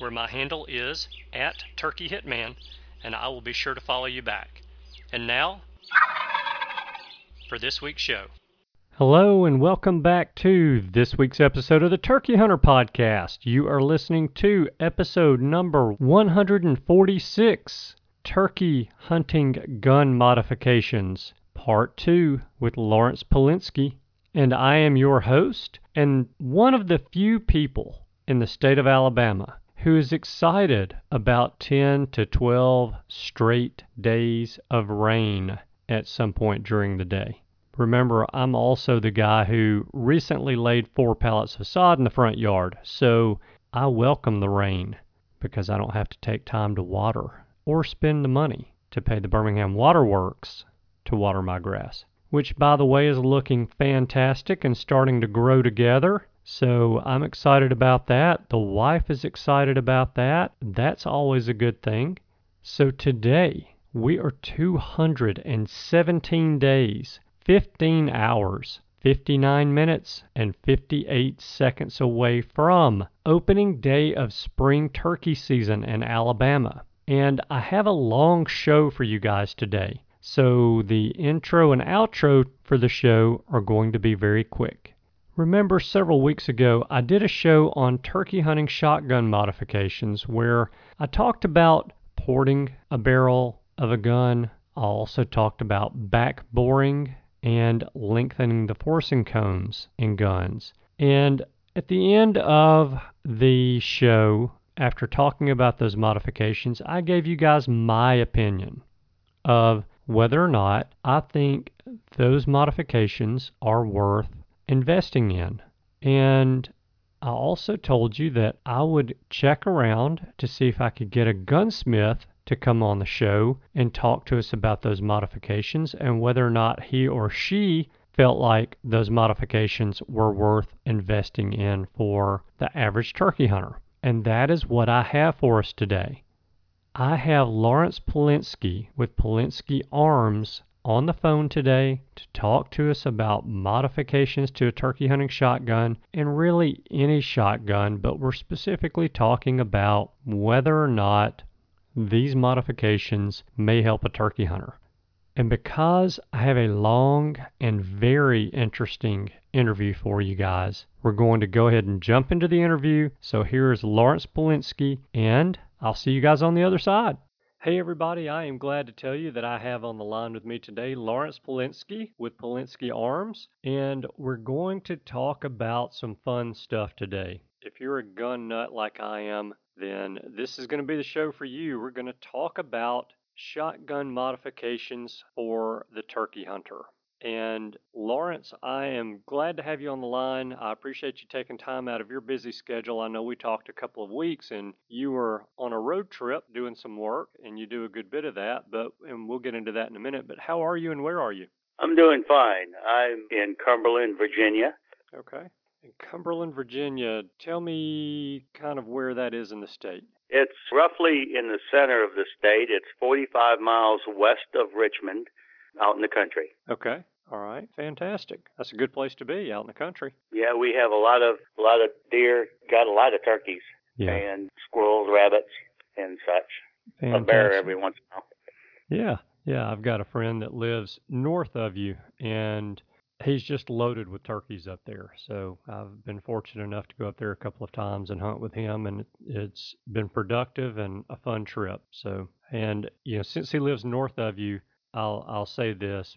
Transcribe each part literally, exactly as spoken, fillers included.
where my handle is at Turkey Hitman, and I will be sure to follow you back. And now, for this week's show. Hello, and welcome back to this week's episode of the Turkey Hunter Podcast. You are listening to episode number one hundred forty-six, Turkey Hunting Gun Modifications, Part two, with Lawrence Pylinski. And I am your host, and one of the few people in the state of Alabama who is excited about ten to twelve straight days of rain at some point during the day. Remember, I'm also the guy who recently laid four pallets of sod in the front yard, so I welcome the rain because I don't have to take time to water or spend the money to pay the Birmingham Waterworks to water my grass, which, by the way, is looking fantastic and starting to grow together. So I'm excited about that. The wife is excited about that. That's always a good thing. So today we are two hundred seventeen days, fifteen hours, fifty-nine minutes, and fifty-eight seconds away from opening day of spring turkey season in Alabama. And I have a long show for you guys today. So the intro and outro for the show are going to be very quick. Remember, several weeks ago, I did a show on turkey hunting shotgun modifications where I talked about porting a barrel of a gun. I also talked about back boring and lengthening the forcing combs in guns. And at the end of the show, after talking about those modifications, I gave you guys my opinion of whether or not I think those modifications are worth investing in. And I also told you that I would check around to see if I could get a gunsmith to come on the show and talk to us about those modifications and whether or not he or she felt like those modifications were worth investing in for the average turkey hunter. And that is what I have for us today. I have Lawrence Pylinski with Pylinski Arms on the phone today to talk to us about modifications to a turkey hunting shotgun, and really any shotgun, but we're specifically talking about whether or not these modifications may help a turkey hunter. And because I have a long and very interesting interview for you guys, we're going to go ahead and jump into the interview. So here is Lawrence Pylinski, and I'll see you guys on the other side. Hey everybody, I am glad to tell you that I have on the line with me today Lawrence Pylinski with Pylinski Arms, and we're going to talk about some fun stuff today. If you're a gun nut like I am, then this is going to be the show for you. We're going to talk about shotgun modifications for the turkey hunter. And Lawrence, I am glad to have you on the line. I appreciate you taking time out of your busy schedule. I know we talked a couple of weeks and you were on a road trip doing some work, and you do a good bit of that, but and we'll get into that in a minute. But how are you and where are you? I'm doing fine. I'm in Cumberland, Virginia. Okay. In Cumberland, Virginia, tell me kind of where that is in the state. It's roughly in the center of the state. It's forty-five miles west of Richmond, out in the country. Okay. All right, fantastic. That's a good place to be, out in the country. Yeah, we have a lot of a lot of deer, got a lot of turkeys, yeah, and squirrels, rabbits, and such. Fantastic. A bear every once in a while. Yeah, yeah. I've got a friend that lives north of you, and he's just loaded with turkeys up there. So I've been fortunate enough to go up there a couple of times and hunt with him, and it's been productive and a fun trip. So, and you know, since he lives north of you, I'll I'll say this: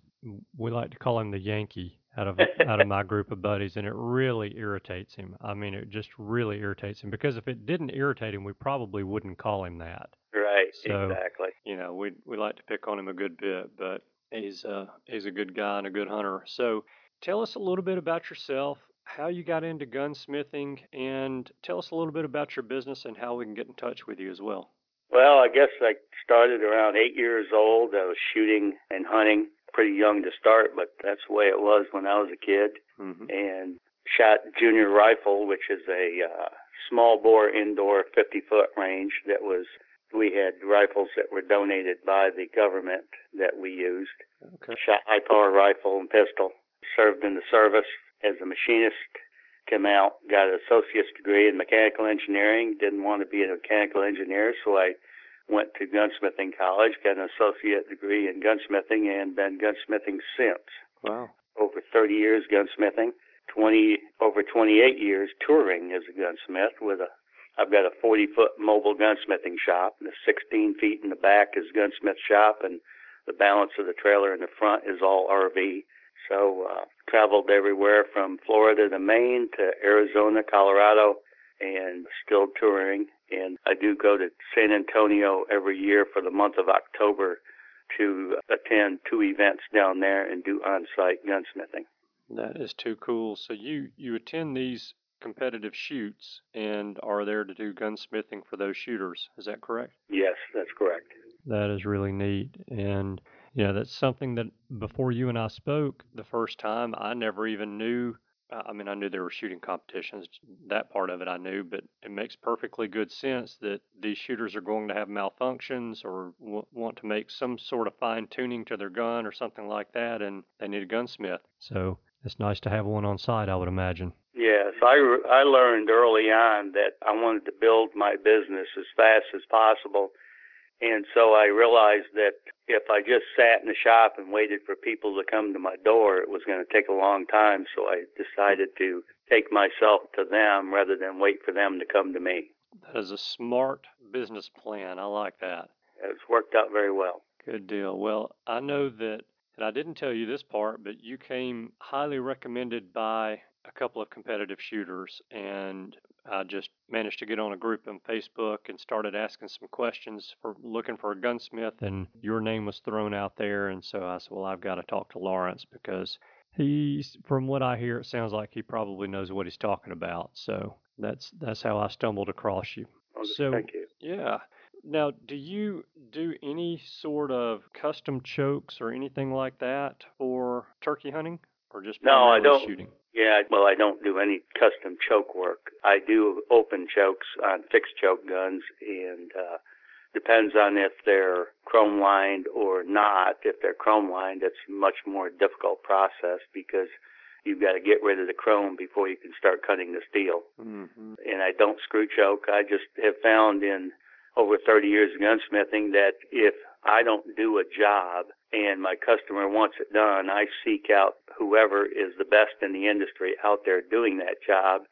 we like to call him the Yankee out of out of my group of buddies, and it really irritates him. I mean, it just really irritates him, because if it didn't irritate him, we probably wouldn't call him that. Right. So, exactly. You know, we we like to pick on him a good bit, but he's a he's a good guy and a good hunter. So, tell us a little bit about yourself, how you got into gunsmithing, and tell us a little bit about your business and how we can get in touch with you as well. Well, I guess I started around eight years old. I was shooting and hunting, pretty young to start, but that's the way it was when I was a kid. Mm-hmm. And shot junior rifle, which is a uh, small bore indoor fifty foot range that was. We had rifles that were donated by the government that we used. Okay. Shot high-power rifle and pistol. Served in the service as a machinist. Came out, got an associate's degree in mechanical engineering. Didn't want to be a mechanical engineer, so I went to gunsmithing college, got an associate degree in gunsmithing, and been gunsmithing since. Wow. Over thirty years gunsmithing. twenty over twenty-eight years touring as a gunsmith with a I've got a forty foot mobile gunsmithing shop, and the sixteen feet in the back is gunsmith shop, and the balance of the trailer in the front is all R V. So uh, traveled everywhere from Florida to Maine to Arizona, Colorado, and still touring. And I do go to San Antonio every year for the month of October to attend two events down there and do on-site gunsmithing. That is too cool. So you, you attend these competitive shoots and are there to do gunsmithing for those shooters. Is that correct? Yes, that's correct. That is really neat. And, you know, that's something that before you and I spoke the first time, I never even knew. I mean, I knew there were shooting competitions. That part of it I knew, but it makes perfectly good sense that these shooters are going to have malfunctions or w- want to make some sort of fine-tuning to their gun or something like that, and they need a gunsmith. So it's nice to have one on site, I would imagine. Yes, I, I learned early on that I wanted to build my business as fast as possible, and so I realized that if I just sat in the shop and waited for people to come to my door, it was going to take a long time, so I decided to take myself to them rather than wait for them to come to me. That is a smart business plan. I like that. It's worked out very well. Good deal. Well, I know that, and I didn't tell you this part, but you came highly recommended by a couple of competitive shooters, and I just managed to get on a group on Facebook and started asking some questions for looking for a gunsmith, and your name was thrown out there, and so I said, well, I've got to talk to Lawrence, because he's, from what I hear, it sounds like he probably knows what he's talking about. So that's that's how I stumbled across you. Okay, so, thank you. Yeah. Now, do you do any sort of custom chokes or anything like that for turkey hunting, or just no, I don't. Shooting? Yeah, well, I don't do any custom choke work. I do open chokes on fixed choke guns, and uh, depends on if they're chrome lined or not. If they're chrome lined, it's a much more difficult process, because you've got to get rid of the chrome before you can start cutting the steel. Mm-hmm. And I don't screw choke. I just have found in over thirty years of gunsmithing that if I don't do a job and my customer wants it done, I seek out whoever is the best in the industry out there doing that job,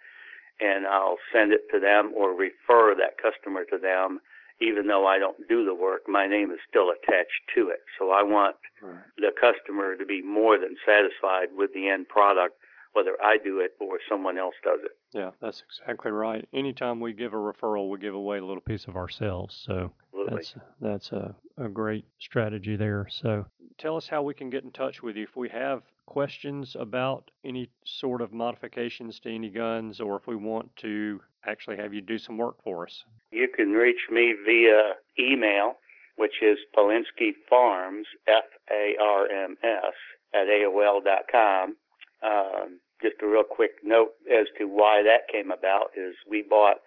and I'll send it to them or refer that customer to them. Even though I don't do the work, my name is still attached to it. So I want right. the customer to be more than satisfied with the end product, whether I do it or someone else does it. Yeah, that's exactly right. Anytime we give a referral, we give away a little piece of ourselves. So Absolutely. that's that's a, a great strategy there. So tell us how we can get in touch with you if we have questions about any sort of modifications to any guns, or if we want to actually have you do some work for us. You can reach me via email, which is Pylinski Farms, F A R M S, at A O L dot com. Um, just a real quick note as to why that came about is we bought,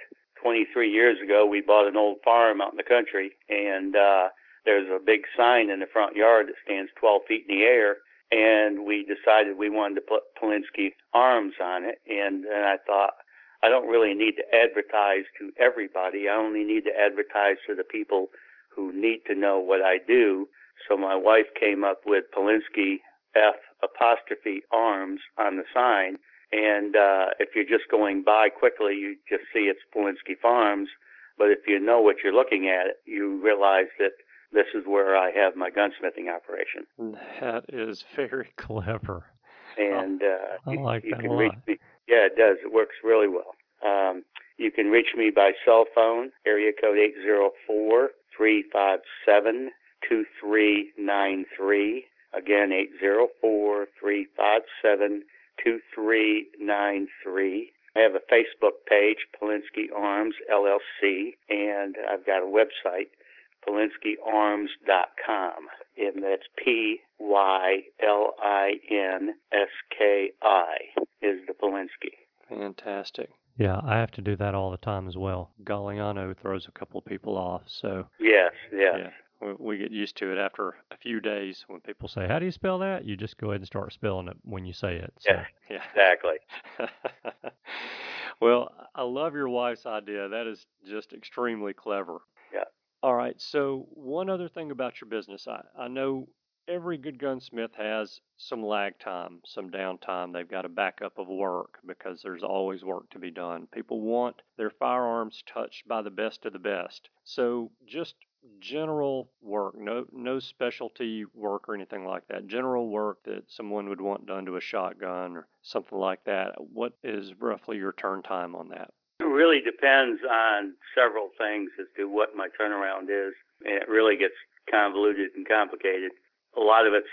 twenty-three years ago, we bought an old farm out in the country, and uh, there's a big sign in the front yard that stands twelve feet in the air, and we decided we wanted to put Pylinski Arms on it, and then I thought, I don't really need to advertise to everybody. I only need to advertise to the people who need to know what I do, so my wife came up with Pylinski F apostrophe arms on the sign. And uh, if you're just going by quickly, you just see it's Pylinski Farms. But if you know what you're looking at, you realize that this is where I have my gunsmithing operation. That is very clever. And uh, I like you, you that can a lot. Reach me. Yeah, it does. It works really well. Um, you can reach me by cell phone, area code eight zero four, three five seven, two three nine three. Again, eight zero four, three five seven, two three nine three. I have a Facebook page, Pylinski Arms, L L C, and I've got a website, Pylinski Arms dot com, and that's P Y L I N S K I is the Pylinski. Fantastic. Yeah, I have to do that all the time as well. Galeano throws a couple of people off, so. Yes, yes. Yeah. We get used to it after a few days when people say, how do you spell that? You just go ahead and start spelling it when you say it. So, yeah, yeah, exactly. Well, I love your wife's idea. That is just extremely clever. Yeah. All right. So one other thing about your business. I, I know every good gunsmith has some lag time, some downtime. They've got a backup of work because there's always work to be done. People want their firearms touched by the best of the best. So just general work, no no specialty work or anything like that. General work that someone would want done to a shotgun or something like that. What is roughly your turn time on that? It really depends on several things as to what my turnaround is, and it really gets convoluted and complicated. A lot of it's,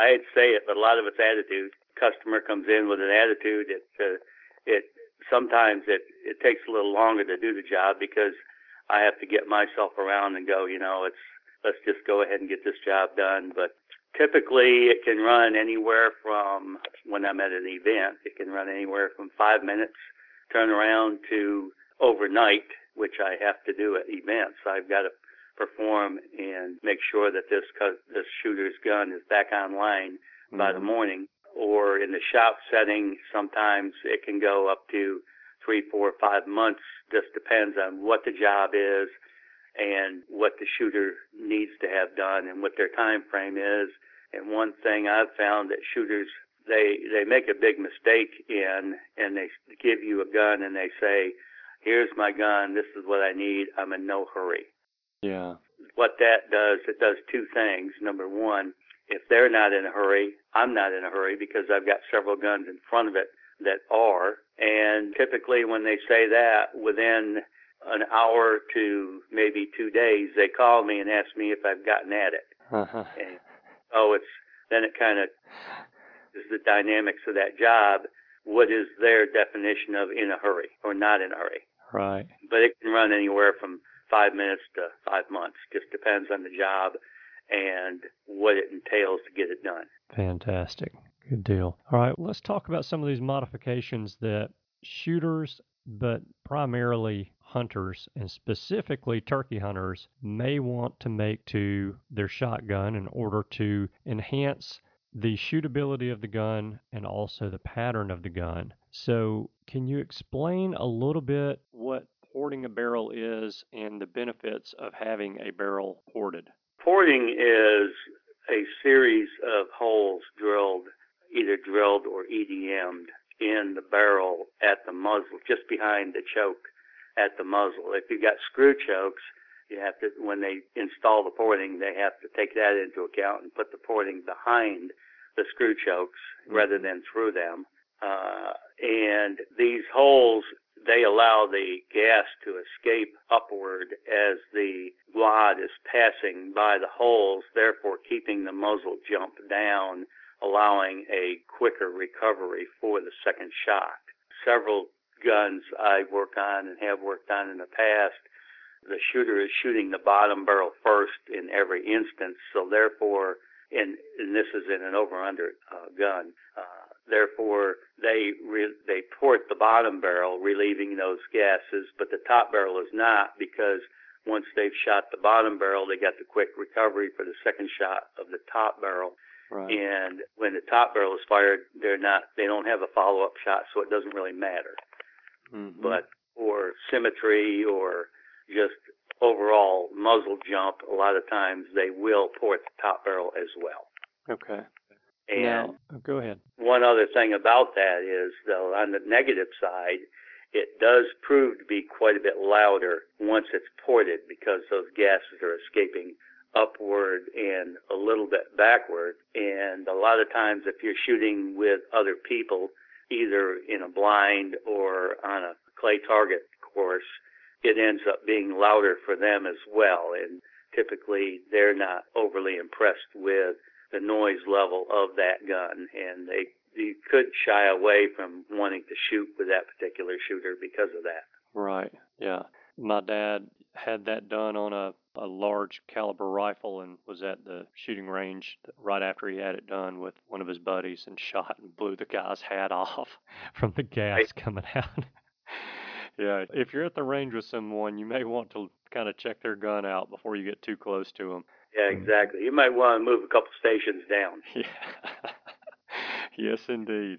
I hate to say it, but a lot of it's attitude. Customer comes in with an attitude. It uh, it sometimes it it takes a little longer to do the job because I have to get myself around and go, you know, it's, let's just go ahead and get this job done. But typically it can run anywhere from, when I'm at an event, it can run anywhere from five minutes turnaround to overnight, which I have to do at events. I've got to perform and make sure that this, this shooter's gun is back online mm-hmm. by the morning. Or in the shop setting, sometimes it can go up to three, four, five months. Just depends on what the job is and what the shooter needs to have done and what their time frame is. And one thing I've found that shooters, they, they make a big mistake in, and they give you a gun and they say, here's my gun, this is what I need, I'm in no hurry. Yeah. What that does, it does two things. Number one, if they're not in a hurry, I'm not in a hurry because I've got several guns in front of it that are, and typically when they say that, within an hour to maybe two days, they call me and ask me if I've gotten at it. Uh-huh. And, oh, it's then it kind of is the dynamics of that job. What is their definition of in a hurry or not in a hurry? Right. But it can run anywhere from five minutes to five months. Just depends on the job and what it entails to get it done. Fantastic. Good deal. All right, let's talk about some of these modifications that shooters, but primarily hunters, and specifically turkey hunters, may want to make to their shotgun in order to enhance the shootability of the gun and also the pattern of the gun. So can you explain a little bit what porting a barrel is and the benefits of having a barrel ported? Porting is a series of holes drilled either drilled or E D M'd in the barrel at the muzzle, just behind the choke at the muzzle. If you've got screw chokes, you have to, when they install the porting, they have to take that into account and put the porting behind the screw chokes mm-hmm. rather than through them. Uh, and these holes, they allow the gas to escape upward as the wad is passing by the holes, therefore keeping the muzzle jump down, allowing a quicker recovery for the second shot. Several guns I work on and have worked on in the past, the shooter is shooting the bottom barrel first in every instance, so therefore, and, and this is in an over-under uh, gun, uh, therefore they re- they port the bottom barrel, relieving those gases, but the top barrel is not because once they've shot the bottom barrel, they got the quick recovery for the second shot of the top barrel. Right. And when the top barrel is fired, they're not, they don't have a follow-up shot, so it doesn't really matter. Mm-hmm. But for symmetry or just overall muzzle jump, a lot of times they will port the top barrel as well. Okay. And no. Go ahead. One other thing about that is, though, on the negative side, it does prove to be quite a bit louder once it's ported because those gases are escaping upward and a little bit backward. And a lot of times if you're shooting with other people, either in a blind or on a clay target course, it ends up being louder for them as well. And typically they're not overly impressed with the noise level of that gun, and they you could shy away from wanting to shoot with that particular shooter because of that. Right, yeah. My dad had that done on a, a large caliber rifle and was at the shooting range right after he had it done with one of his buddies and shot and blew the guy's hat off from the gas right. coming out. Yeah, if you're at the range with someone, you may want to kind of check their gun out before you get too close to them. Yeah, exactly. You might want to move a couple stations down. Yeah. Yes, indeed.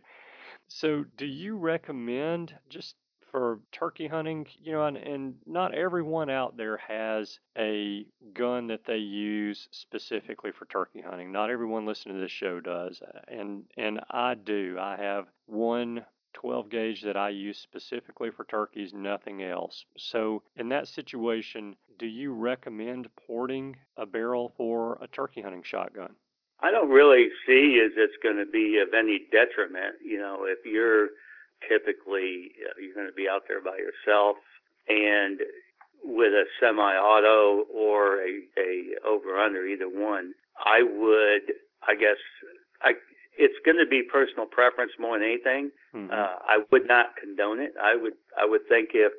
So do you recommend, just for turkey hunting, you know, and, and not everyone out there has a gun that they use specifically for turkey hunting. Not everyone listening to this show does, and and I do. I have one twelve gauge that I use specifically for turkeys, nothing else. So in that situation, do you recommend porting a barrel for a turkey hunting shotgun? I don't really see as it's going to be of any detriment. You know, if you're typically, you're going to be out there by yourself, and with a semi-auto or a, a over-under, either one, I would, I guess, I, it's going to be personal preference more than anything. Mm-hmm. Uh, I would not condone it. I would, I would think if,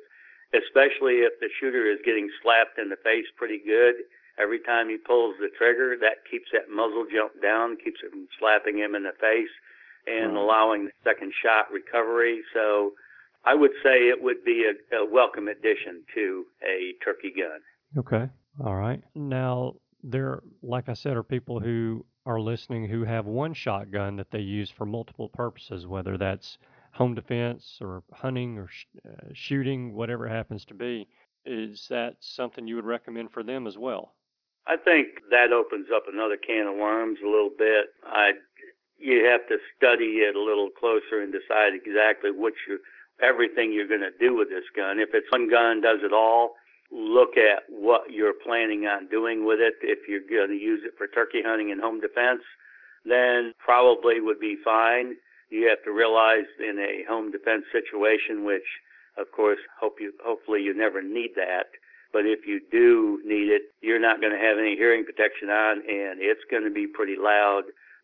especially if the shooter is getting slapped in the face pretty good, every time he pulls the trigger, that keeps that muzzle jump down, keeps it from slapping him in the face and mm-hmm. allowing the second shot recovery. So I would say it would be a, a welcome addition to a turkey gun. Okay. All right. Now, there, like I said, are people who are listening who have one shotgun that they use for multiple purposes, whether that's home defense or hunting or sh- uh, shooting, whatever it happens to be. Is that something you would recommend for them as well? I think that opens up another can of worms a little bit. I, you have to study it a little closer and decide exactly what you, everything you're going to do with this gun. If it's one gun does it all, look at what you're planning on doing with it. If you're going to use it for turkey hunting and home defense, then probably would be fine. You have to realize in a home defense situation, which of course, hope you, hopefully you never need that. But if you do need it, you're not going to have any hearing protection on, and it's going to be pretty loud.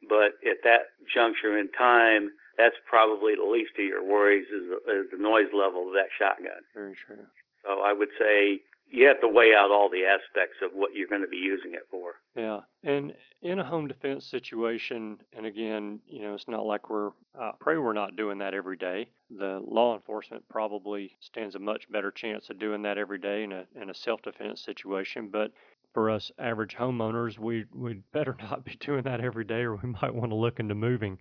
But at that juncture in time, that's probably the least of your worries is, is the noise level of that shotgun. Very true. So I would say you have to weigh out all the aspects of what you're going to be using it for. Yeah, and in a home defense situation, and again, you know, it's not like we're, I pray we're not doing that every day. The law enforcement probably stands a much better chance of doing that every day in a in a self-defense situation, but for us average homeowners, we, we'd better not be doing that every day or we might want to look into moving.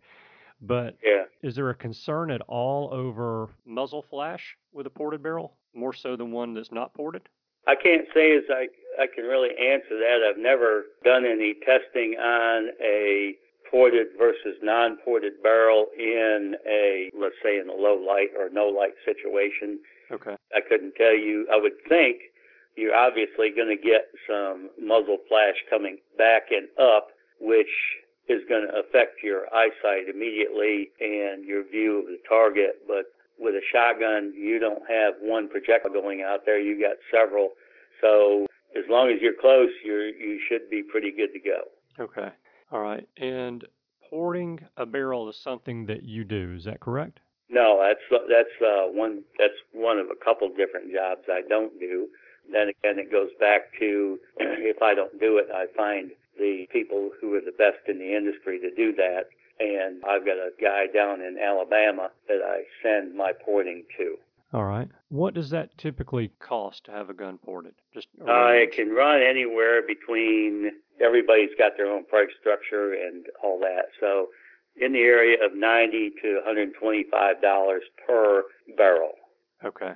But yeah. Is there a concern at all over muzzle flash with a ported barrel, more so than one that's not ported? I can't say as I, I can really answer that. I've never done any testing on a ported versus non-ported barrel in a, let's say, in a low light or no light situation. Okay. I couldn't tell you. I would think you're obviously going to get some muzzle flash coming back and up, which is going to affect your eyesight immediately and your view of the target, but with a shotgun, you don't have one projectile going out there. You got several. So as long as you're close, you're, you should be pretty good to go. Okay. All right. And porting a barrel is something that you do. Is that correct? No, that's that's uh, one that's one of a couple different jobs I don't do. Then again, it goes back to if I don't do it, I find the people who are the best in the industry to do that. And I've got a guy down in Alabama that I send my porting to. All right. What does that typically cost to have a gun ported? Just uh, it can run anywhere between, everybody's got their own price structure and all that. So in the area of ninety dollars to one hundred twenty-five dollars per barrel. Okay.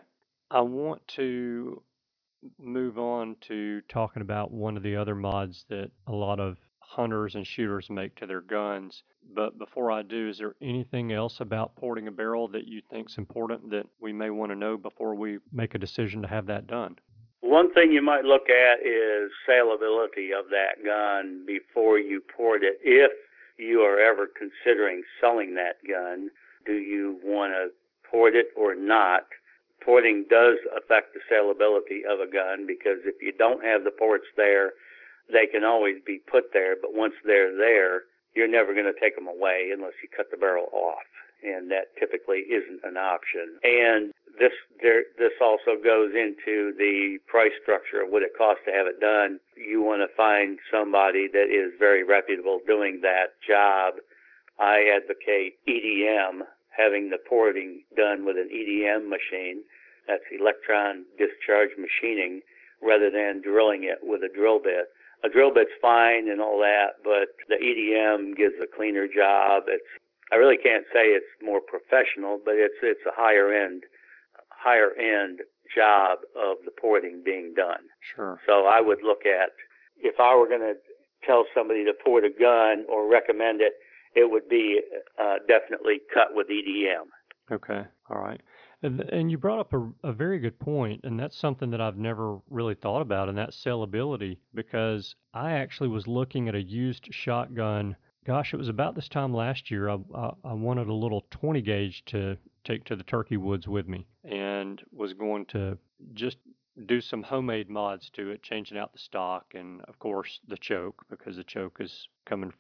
I want to move on to talking about one of the other mods that a lot of hunters and shooters make to their guns. But before I do, is there anything else about porting a barrel that you think is important that we may want to know before we make a decision to have that done? One thing you might look at is saleability of that gun before you port it. If you are ever considering selling that gun, do you want to port it or not? Porting does affect the saleability of a gun, because if you don't have the ports there, they can always be put there, but once they're there, you're never going to take them away unless you cut the barrel off, and that typically isn't an option. And this there, this also goes into the price structure of what it costs to have it done. You want to find somebody that is very reputable doing that job. I advocate E D M, having the porting done with an E D M machine, that's electron discharge machining, rather than drilling it with a drill bit. A drill bit's fine and all that, but the E D M gives a cleaner job. It's, I really can't say it's more professional, but it's it's a higher end, higher end job of the porting being done. Sure. So I would look at, if I were going to tell somebody to port a gun or recommend it, it would be uh, definitely cut with E D M. Okay. All right. And, and you brought up a, a very good point, and that's something that I've never really thought about, and that's sellability, because I actually was looking at a used shotgun. Gosh, it was about this time last year. I, I, I wanted a little twenty gauge to take to the turkey woods with me, and was going to just do some homemade mods to it, changing out the stock and, of course, the choke, because the choke is coming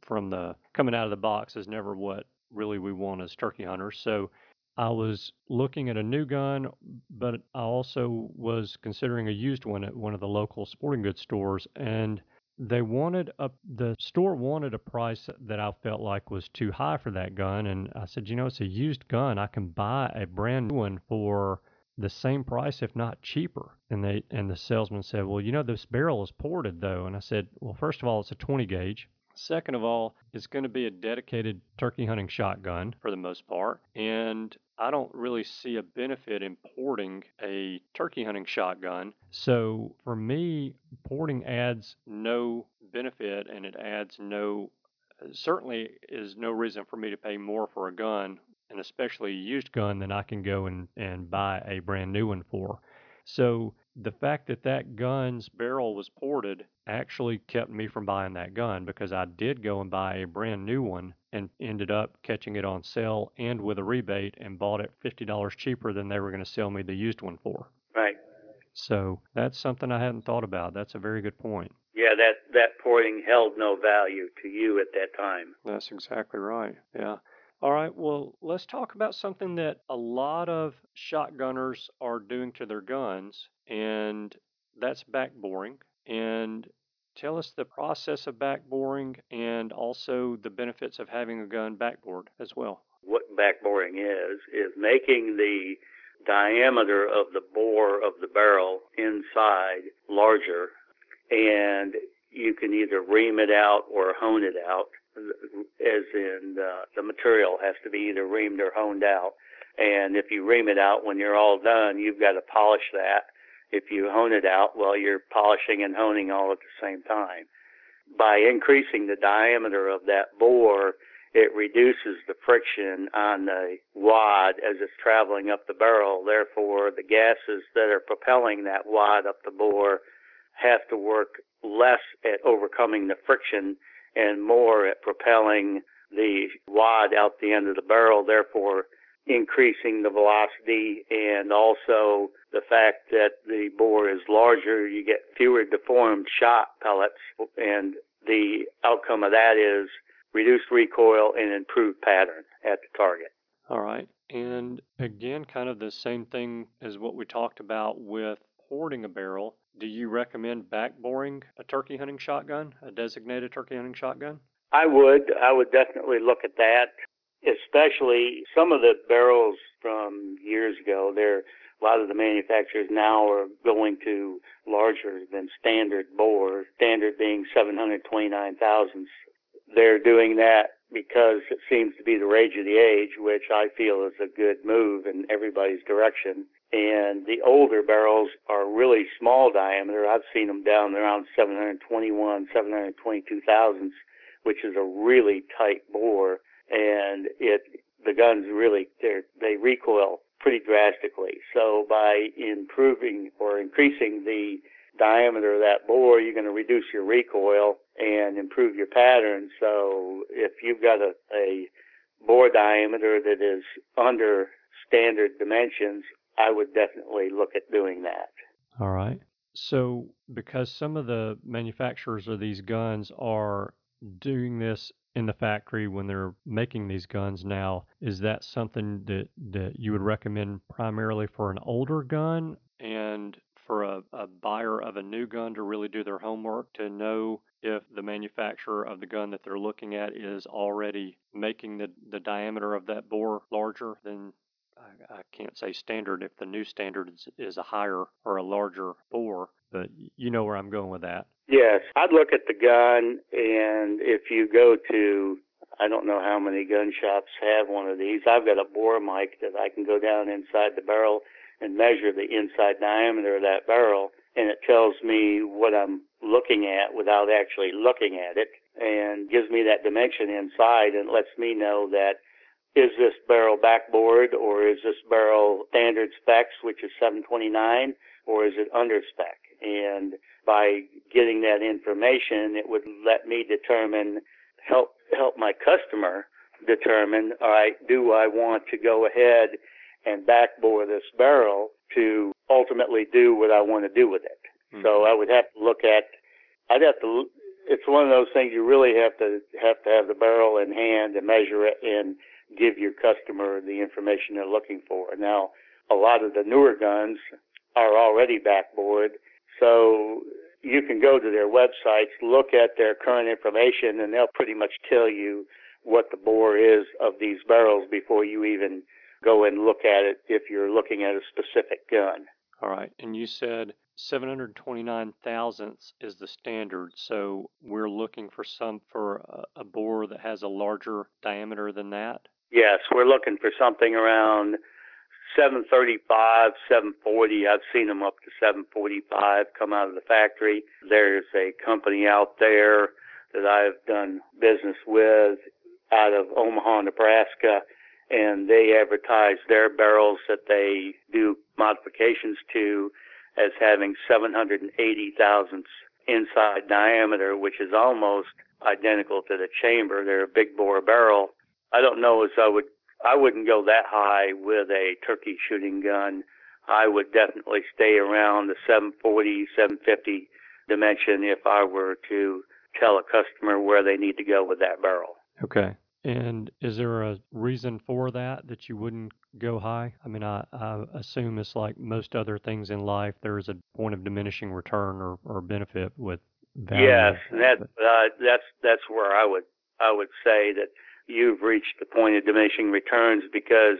from the coming out of the box is never what really we want as turkey hunters. So I was looking at a new gun, but I also was considering a used one at one of the local sporting goods stores, and they wanted a the store wanted a price that I felt like was too high for that gun. And I said, you know, it's a used gun. I can buy a brand new one for the same price, if not cheaper. And they and the salesman said, well, you know, this barrel is ported though. And I said, well, first of all, it's a twenty gauge. Second of all, it's going to be a dedicated turkey hunting shotgun for the most part, and I don't really see a benefit in porting a turkey hunting shotgun. So for me, porting adds no benefit, and it adds no, certainly is no reason for me to pay more for a gun, and especially a used gun, than I can go and, and buy a brand new one for. So the fact that that gun's barrel was ported actually kept me from buying that gun, because I did go and buy a brand new one and ended up catching it on sale and with a rebate, and bought it fifty dollars cheaper than they were going to sell me the used one for. Right. So that's something I hadn't thought about. That's a very good point. Yeah, that, that porting held no value to you at that time. That's exactly right. Yeah. All right, well, let's talk about something that a lot of shotgunners are doing to their guns, and that's backboring. And tell us the process of backboring, and also the benefits of having a gun backbored as well. What backboring is, is making the diameter of the bore of the barrel inside larger, and you can either ream it out or hone it out, as in uh, the material has to be either reamed or honed out. And if you ream it out when you're all done, you've got to polish that. If you hone it out, well, you're polishing and honing all at the same time. By increasing the diameter of that bore, it reduces the friction on the wad as it's traveling up the barrel. Therefore, the gases that are propelling that wad up the bore have to work less at overcoming the friction and more at propelling the wad out the end of the barrel, therefore increasing the velocity, and also the fact that the bore is larger, you get fewer deformed shot pellets, and the outcome of that is reduced recoil and improved pattern at the target. All right. And again, kind of the same thing as what we talked about with porting a barrel. Do you recommend backboring a turkey hunting shotgun, a designated turkey hunting shotgun? I would. I would definitely look at that, especially some of the barrels from years ago. There, a lot of the manufacturers now are going to larger than standard bore, standard being seven hundred twenty-nine thousandths. They're doing that because it seems to be the rage of the age, which I feel is a good move in everybody's direction. And the older barrels are really small diameter. I've seen them down around seven twenty-one, seven twenty-two thousandths, which is a really tight bore. And it, the guns really, they're, they recoil pretty drastically. So by improving or increasing the diameter of that bore, you're going to reduce your recoil and improve your pattern. So if you've got a, a bore diameter that is under standard dimensions, I would definitely look at doing that. All right. So because some of the manufacturers of these guns are doing this in the factory when they're making these guns now, is that something that, that you would recommend primarily for an older gun and for a, a buyer of a new gun to really do their homework to know if the manufacturer of the gun that they're looking at is already making the, the diameter of that bore larger than, I, I can't say standard if the new standard is, is a higher or a larger bore, but you know where I'm going with that. Yes, I'd look at the gun, and if you go to, I don't know how many gun shops have one of these. I've got a bore mic that I can go down inside the barrel and measure the inside diameter of that barrel, and it tells me what I'm looking at without actually looking at it, and gives me that dimension inside and lets me know that is this barrel backboard or is this barrel standard specs, which is seven twenty-nine, or is it under spec? And by getting that information, it would let me determine, help help my customer determine, all right, do I want to go ahead and backbore this barrel to ultimately do what I want to do with it? Mm-hmm. So I would have to look at, I'd have to, it's one of those things you really have to have to have the barrel in hand and measure it and give your customer the information they're looking for. Now, a lot of the newer guns are already backboard, so you can go to their websites, look at their current information, and they'll pretty much tell you what the bore is of these barrels before you even go and look at it if you're looking at a specific gun. All right. And you said seven twenty-nine thousandths is the standard. So we're looking for some for a bore that has a larger diameter than that? Yes. We're looking for something around seven thirty-five, seven forty. I've seen them up to seven forty-five come out of the factory. There's a company out there that I've done business with out of Omaha, Nebraska, and they advertise their barrels that they do modifications to as having seven eighty thousandths inside diameter, which is almost identical to the chamber. They're a big bore barrel. I don't know as I would I wouldn't go that high with a turkey shooting gun. I would definitely stay around the seven forty, seven fifty dimension if I were to tell a customer where they need to go with that barrel. Okay. And is there a reason for that, that you wouldn't go high? I mean, I, I assume it's like most other things in life, there is a point of diminishing return or, or benefit with value. Yes, and that, uh, that's, that's where I would I would say that you've reached the point of diminishing returns, because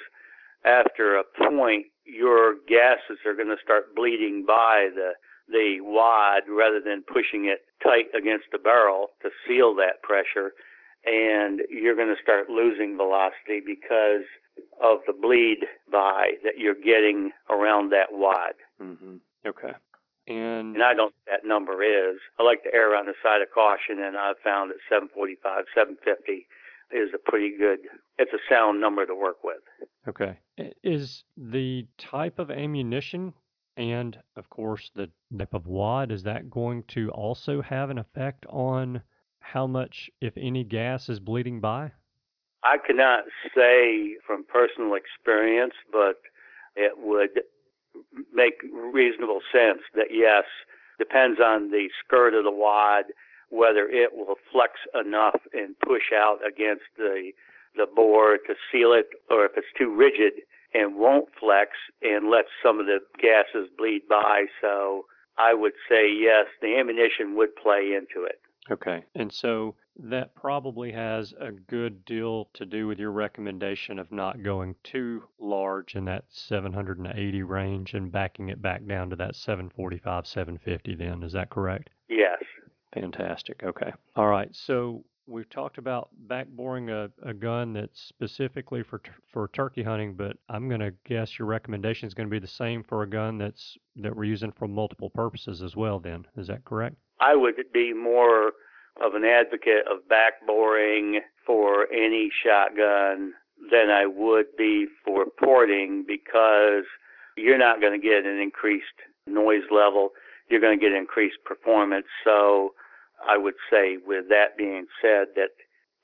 after a point, your gases are going to start bleeding by the, the wad rather than pushing it tight against the barrel to seal that pressure, and you're going to start losing velocity because of the bleed by that you're getting around that wad. Mm-hmm. Okay. And, and I don't know what that number is. I like to err on the side of caution, and I've found that seven forty-five, seven fifty is a pretty good, it's a sound number to work with. Okay. Is the type of ammunition and, of course, the type of wad, is that going to also have an effect on how much, if any, gas is bleeding by? I cannot say from personal experience, but it would make reasonable sense that, yes, depends on the skirt of the wad, whether it will flex enough and push out against the the bore to seal it, or if it's too rigid and won't flex and lets some of the gases bleed by. So I would say, yes, the ammunition would play into it. Okay. And so that probably has a good deal to do with your recommendation of not going too large in that seven eighty range and backing it back down to that seven forty-five, seven fifty then. Is that correct? Yes. Fantastic. Okay. All right. So We've talked about back boring a, a gun that's specifically for for turkey hunting, but I'm going to guess your recommendation is going to be the same for a gun that's that we're using for multiple purposes as well then. Is that correct? I would be more of an advocate of back boring for any shotgun than I would be for porting, because you're not going to get an increased noise level. You're going to get increased performance. So I would say, with that being said, that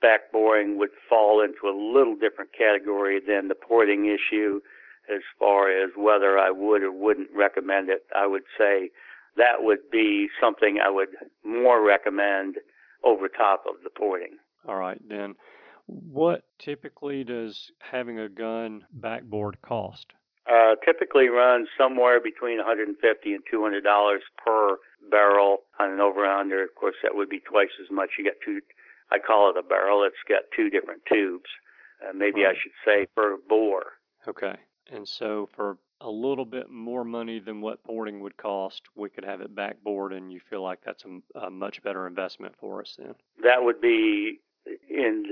back boring would fall into a little different category than the porting issue as far as whether I would or wouldn't recommend it. I would say that would be something I would more recommend over top of the porting. All right, then. What typically does having a gun backboard cost? Uh, typically runs somewhere between one hundred fifty dollars and two hundred dollars per barrel on an over-under. Of course, that would be twice as much. You got two, I call it a barrel. It's got two different tubes. Uh, maybe right. I should say per bore. Okay. And so for a little bit more money than what porting would cost, we could have it backboard, and you feel like that's a, a much better investment for us then? That would be, in,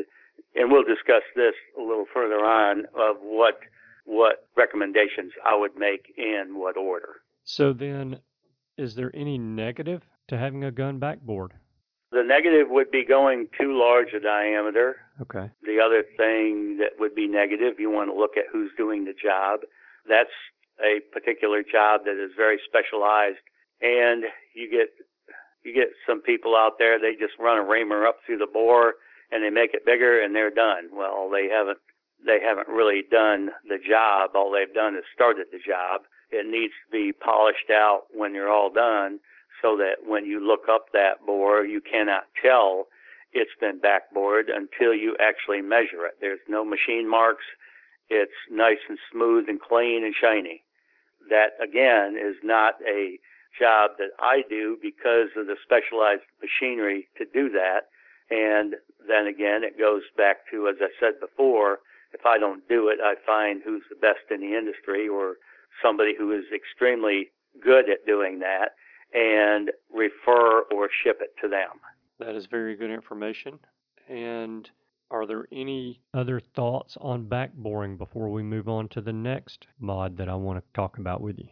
and we'll discuss this a little further on, of what what recommendations I would make in what order. So then, is there any negative to having a gun backboard? The negative would be going too large a diameter. Okay. The other thing that would be negative, you want to look at who's doing the job. That's a particular job that is very specialized, and you get you get some people out there, they just run a reamer up through the bore and they make it bigger and they're done. Well, they haven't they haven't really done the job. All they've done is started the job. It needs to be polished out when you're all done, so that when you look up that bore, you cannot tell it's been backbored until you actually measure it. There's no machine marks. It's nice and smooth and clean and shiny. That, again, is not a job that I do because of the specialized machinery to do that. And then again, it goes back to, as I said before, if I don't do it, I find who's the best in the industry or somebody who is extremely good at doing that and refer or ship it to them. That is very good information. And are there any other thoughts on back boring before we move on to the next mod that I want to talk about with you?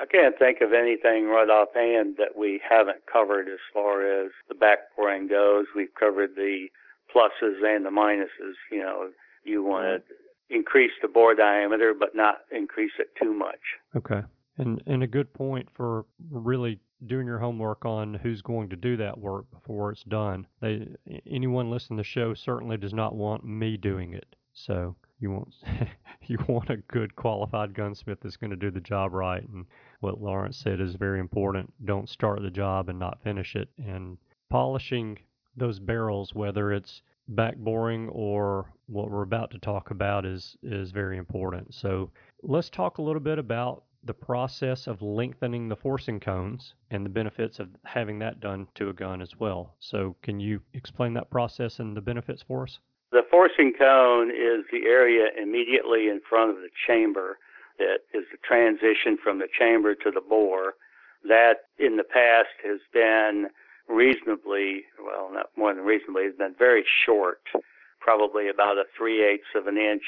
I can't think of anything right offhand that we haven't covered as far as the back boring goes. We've covered the pluses and the minuses, you know. You want to increase the bore diameter, but not increase it too much. Okay. And and a good point for really doing your homework on who's going to do that work before it's done. They, anyone listening to the show certainly does not want me doing it. So you want you want a good qualified gunsmith that's going to do the job right. And what Lawrence said is very important. Don't start the job and not finish it. And polishing those barrels, whether it's back boring or what we're about to talk about, is is very important. So let's talk a little bit about the process of lengthening the forcing cones and the benefits of having that done to a gun as well. So can you explain that process and the benefits for us? The forcing cone is the area immediately in front of the chamber that is the transition from the chamber to the bore. That in the past has been reasonably, well, not more than reasonably, has been very short, probably about a three-eighths of an inch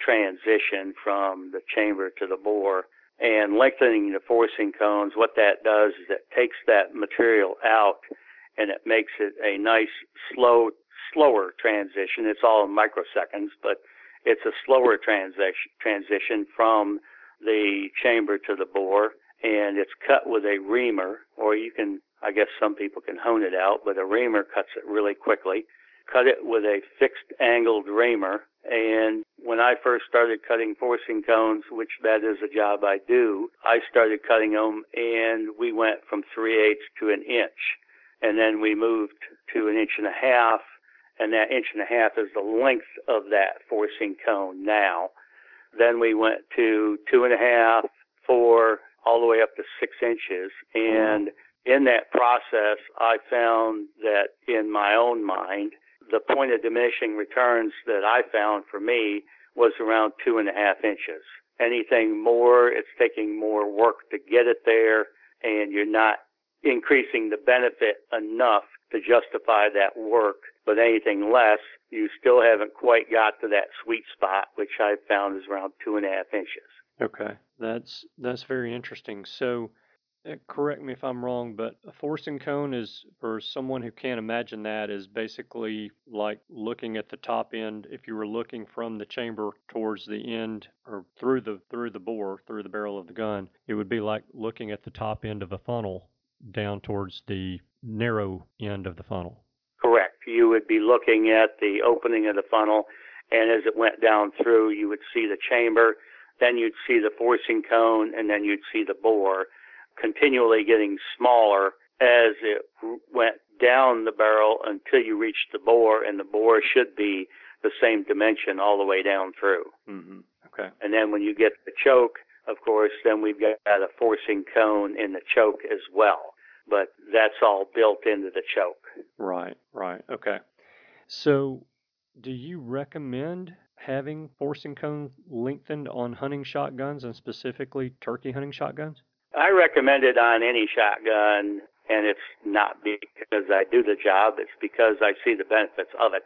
transition from the chamber to the bore. And lengthening the forcing cones, what that does is it takes that material out and it makes it a nice, slow, slower transition. It's all in microseconds, but it's a slower transition transition from the chamber to the bore, and it's cut with a reamer, or you can, I guess some people can hone it out, but a reamer cuts it really quickly. Cut it with a fixed angled reamer. And when I first started cutting forcing cones, which that is a job I do, I started cutting them, and we went from three-eighths to an inch. And then we moved to an inch and a half, and that inch and a half is the length of that forcing cone now. Then we went to two and a half, four, all the way up to six inches. And in that process, I found that in my own mind, the point of diminishing returns that I found for me was around two and a half inches. Anything more, it's taking more work to get it there, and you're not increasing the benefit enough to justify that work but anything less, you still haven't quite got to that sweet spot, which I found is around two and a half inches. Okay, that's that's very interesting. So, uh, correct me if I'm wrong, but a forcing cone is, for someone who can't imagine that, is basically like looking at the top end. If you were looking from the chamber towards the end, or through the through the bore, through the barrel of the gun, it would be like looking at the top end of a funnel down towards the narrow end of the funnel. Correct. You would be looking at the opening of the funnel, and as it went down through, you would see the chamber. Then you'd see the forcing cone, and then you'd see the bore continually getting smaller as it went down the barrel until you reached the bore, and the bore should be the same dimension all the way down through. Mm-hmm. Okay. And then when you get the choke, of course, then we've got a forcing cone in the choke as well. But that's all built into the choke. Right, right. Okay. So do you recommend having forcing cone lengthened on hunting shotguns, and specifically turkey hunting shotguns? I recommend it on any shotgun, and it's not because I do the job. It's because I see the benefits of it,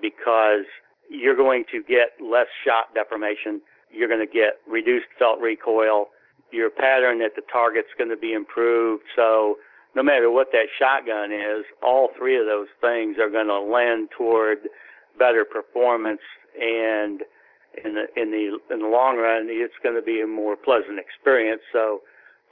because you're going to get less shot deformation. You're going to get reduced felt recoil. Your pattern at the target's going to be improved. So no matter what that shotgun is, all three of those things are going to lend toward better performance, and in the in the in the long run, it's going to be a more pleasant experience. So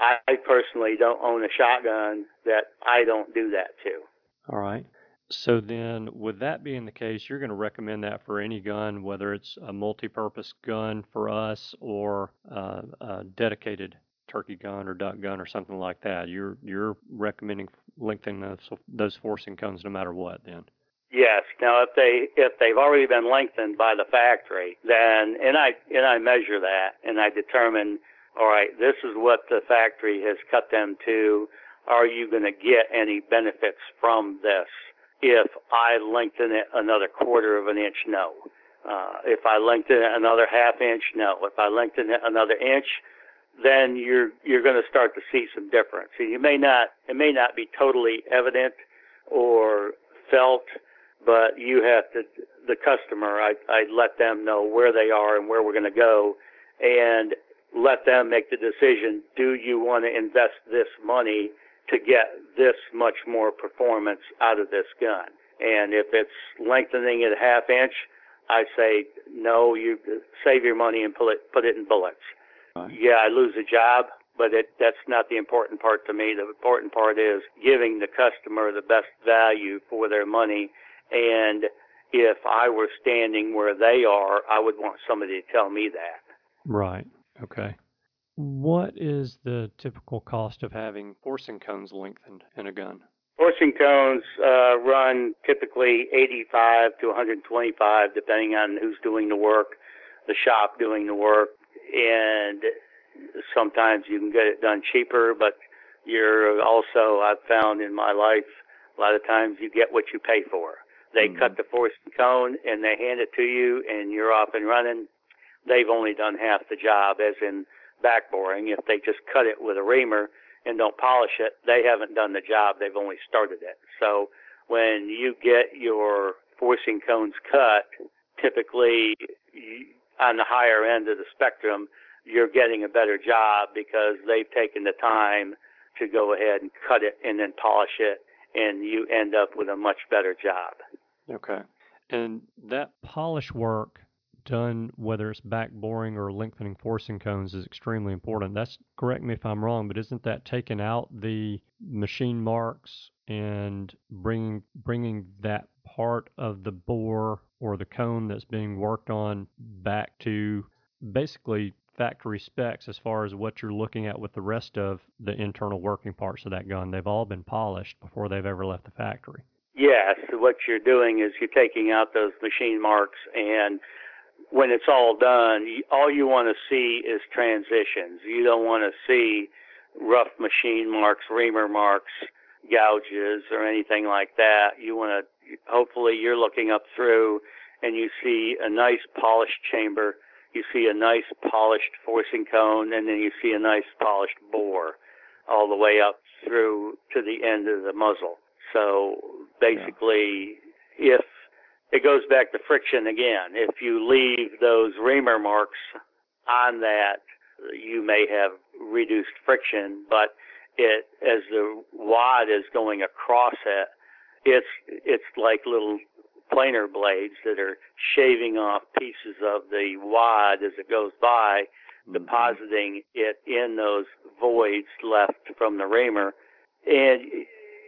I personally don't own a shotgun that I don't do that to. All right. So then, with that being the case, you're going to recommend that for any gun, whether it's a multi-purpose gun for us or uh, a dedicated turkey gun or duck gun or something like that. You're you're recommending lengthening those those forcing cones no matter what, then. Yes. Now, if they if they've already been lengthened by the factory, then and I and I measure that, and I determine, all right, this is what the factory has cut them to. Are you going to get any benefits from this? If I lengthen it another quarter of an inch, no. Uh, if I lengthen it another half inch, no. If I lengthen it another inch, then you're you're going to start to see some difference. So you may not it may not be totally evident or felt, but you have to, the customer, I, I let them know where they are and where we're going to go, and let them make the decision, do you want to invest this money to get this much more performance out of this gun? And if it's lengthening it a half inch, I say, no, you save your money and put it, put it in bullets. Right. Yeah, I lose a job, but it, that's not the important part to me. The important part is giving the customer the best value for their money. And if I were standing where they are, I would want somebody to tell me that. Right. Okay. What is the typical cost of having forcing cones lengthened in a gun? Forcing cones uh, run typically eighty-five to one twenty-five, depending on who's doing the work, the shop doing the work. And sometimes you can get it done cheaper, but you're also, I've found in my life, a lot of times you get what you pay for. They mm-hmm. cut the forcing cone and they hand it to you, and you're off and running. They've only done half the job, as in back boring. If they just cut it with a reamer and don't polish it, they haven't done the job. They've only started it. So when you get your forcing cones cut, typically on the higher end of the spectrum, you're getting a better job because they've taken the time to go ahead and cut it and then polish it, and you end up with a much better job. Okay. And that polish work done, whether it's back boring or lengthening forcing cones, is extremely important. That's, correct me if I'm wrong, but isn't that taking out the machine marks and bringing bringing that part of the bore or the cone that's being worked on back to basically factory specs as far as what you're looking at with the rest of the internal working parts of that gun? They've all been polished before they've ever left the factory. Yes, what you're doing is you're taking out those machine marks, and when it's all done, all you want to see is transitions. You don't want to see rough machine marks, reamer marks, gouges, or anything like that. You want to, hopefully you're looking up through and you see a nice polished chamber, you see a nice polished forcing cone, and then you see a nice polished bore all the way up through to the end of the muzzle. So basically, yeah. if it goes back to friction again. If you leave those reamer marks on that, you may have reduced friction, but it, as the wad is going across it, it's it's like little planer blades that are shaving off pieces of the wad as it goes by, mm-hmm. depositing it in those voids left from the reamer, and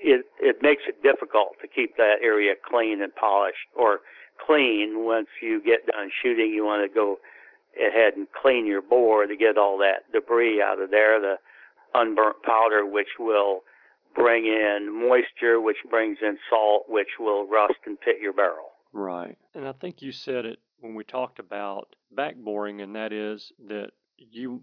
it it makes it difficult to keep that area clean and polished or clean. Once you get done shooting, you want to go ahead and clean your bore to get all that debris out of there, the unburnt powder, which will bring in moisture, which brings in salt, which will rust and pit your barrel. Right. And I think you said it when we talked about back boring, and that is that you,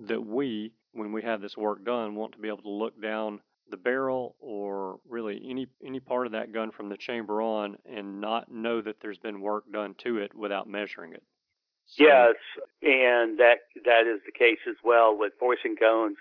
that we, when we have this work done, want to be able to look down the barrel or really any any part of that gun from the chamber on and not know that there's been work done to it without measuring it. So, yes, and that that is the case as well with forcing cones,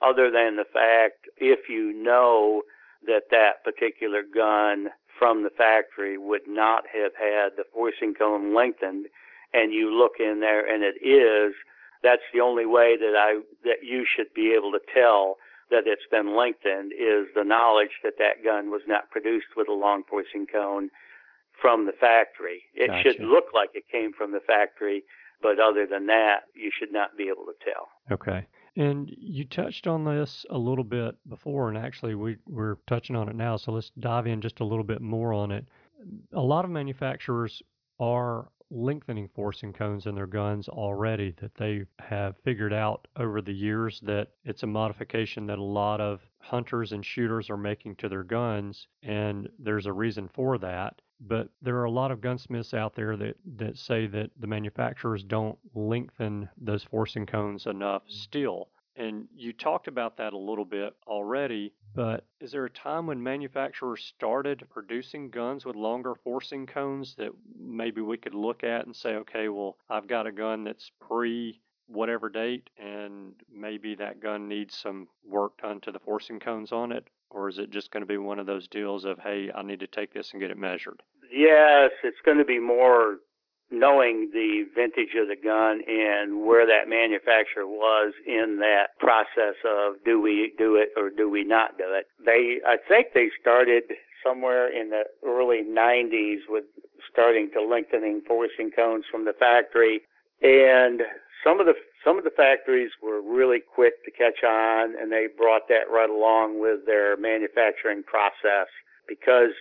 other than the fact if you know that that particular gun from the factory would not have had the forcing cone lengthened, and you look in there and it is, that's the only way that I that you should be able to tell that it's been lengthened, is the knowledge that that gun was not produced with a long forcing cone from the factory. It Gotcha. Should look like it came from the factory, but other than that, you should not be able to tell. Okay. And you touched on this a little bit before, and actually we, we're touching on it now, so let's dive in just a little bit more on it. A lot of manufacturers are lengthening forcing cones in their guns already, that they have figured out over the years that it's a modification that a lot of hunters and shooters are making to their guns, and there's a reason for that. But there are a lot of gunsmiths out there that, that say that the manufacturers don't lengthen those forcing cones enough still. And you talked about that a little bit already, but is there a time when manufacturers started producing guns with longer forcing cones that maybe we could look at and say, okay, well, I've got a gun that's pre whatever date, and maybe that gun needs some work done to the forcing cones on it? Or is it just going to be one of those deals of, hey, I need to take this and get it measured? Yes, it's going to be more knowing the vintage of the gun and where that manufacturer was in that process of do we do it or do we not do it. They, I think they started somewhere in the early nineties with starting to lengthening forcing cones from the factory, and some of the Some of the factories were really quick to catch on, and they brought that right along with their manufacturing process, because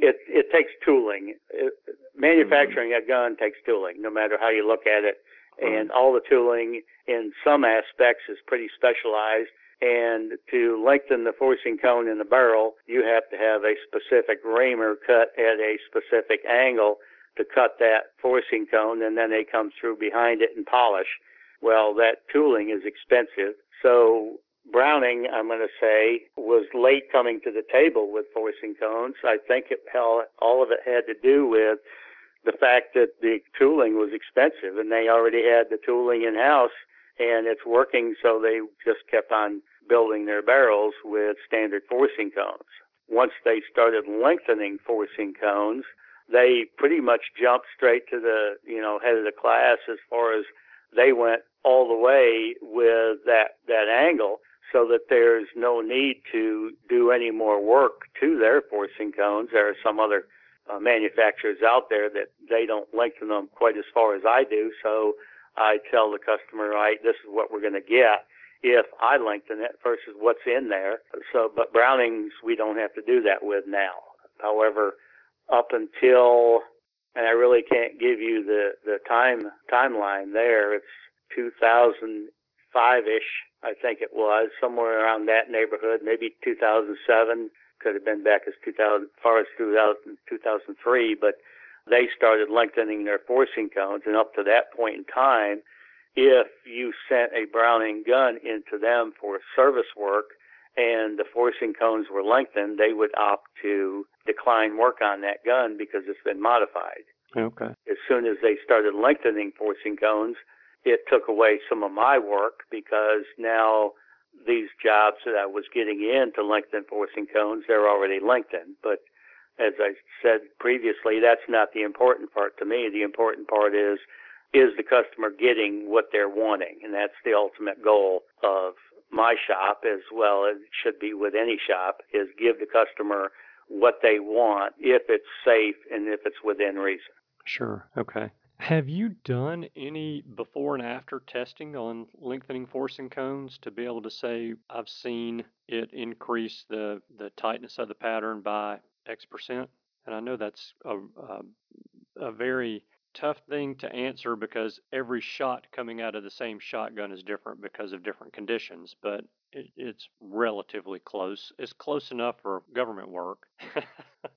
it it takes tooling. It, manufacturing mm-hmm. a gun takes tooling, no matter how you look at it. Mm-hmm. And all the tooling in some aspects is pretty specialized. And to lengthen the forcing cone in the barrel, you have to have a specific reamer cut at a specific angle to cut that forcing cone, and then they come through behind it and polish. Well, that tooling is expensive. So Browning, I'm going to say, was late coming to the table with forcing cones. I think it, all of it had to do with the fact that the tooling was expensive, and they already had the tooling in-house, and it's working, so they just kept on building their barrels with standard forcing cones. Once they started lengthening forcing cones, they pretty much jumped straight to the, you know, head of the class as far as they went all the way with that, that angle, so that there's no need to do any more work to their forcing cones. There are some other uh, manufacturers out there that they don't lengthen them quite as far as I do, so I tell the customer, all right, this is what we're going to get if I lengthen it versus what's in there. So, but Brownings, we don't have to do that with now. However, up until... and I really can't give you the, the time timeline there. It's two thousand five-ish, I think it was, somewhere around that neighborhood, maybe two thousand seven. Could have been back as two thousand, far as two thousand, two thousand three, but they started lengthening their forcing cones. And up to that point in time, if you sent a Browning gun into them for service work and the forcing cones were lengthened, they would opt to decline work on that gun because it's been modified. Okay. As soon as they started lengthening forcing cones, it took away some of my work, because now these jobs that I was getting in to lengthen forcing cones, they're already lengthened. But as I said previously, that's not the important part to me. The important part is, is the customer getting what they're wanting? And that's the ultimate goal of my shop, as well as it should be with any shop, is give the customer what they want if it's safe and if it's within reason. Sure. Okay. Have you done any before and after testing on lengthening forcing cones to be able to say, I've seen it increase the, the tightness of the pattern by X percent? And I know that's a, a, a very tough thing to answer because every shot coming out of the same shotgun is different because of different conditions, but it, it's relatively close. It's close enough for government work.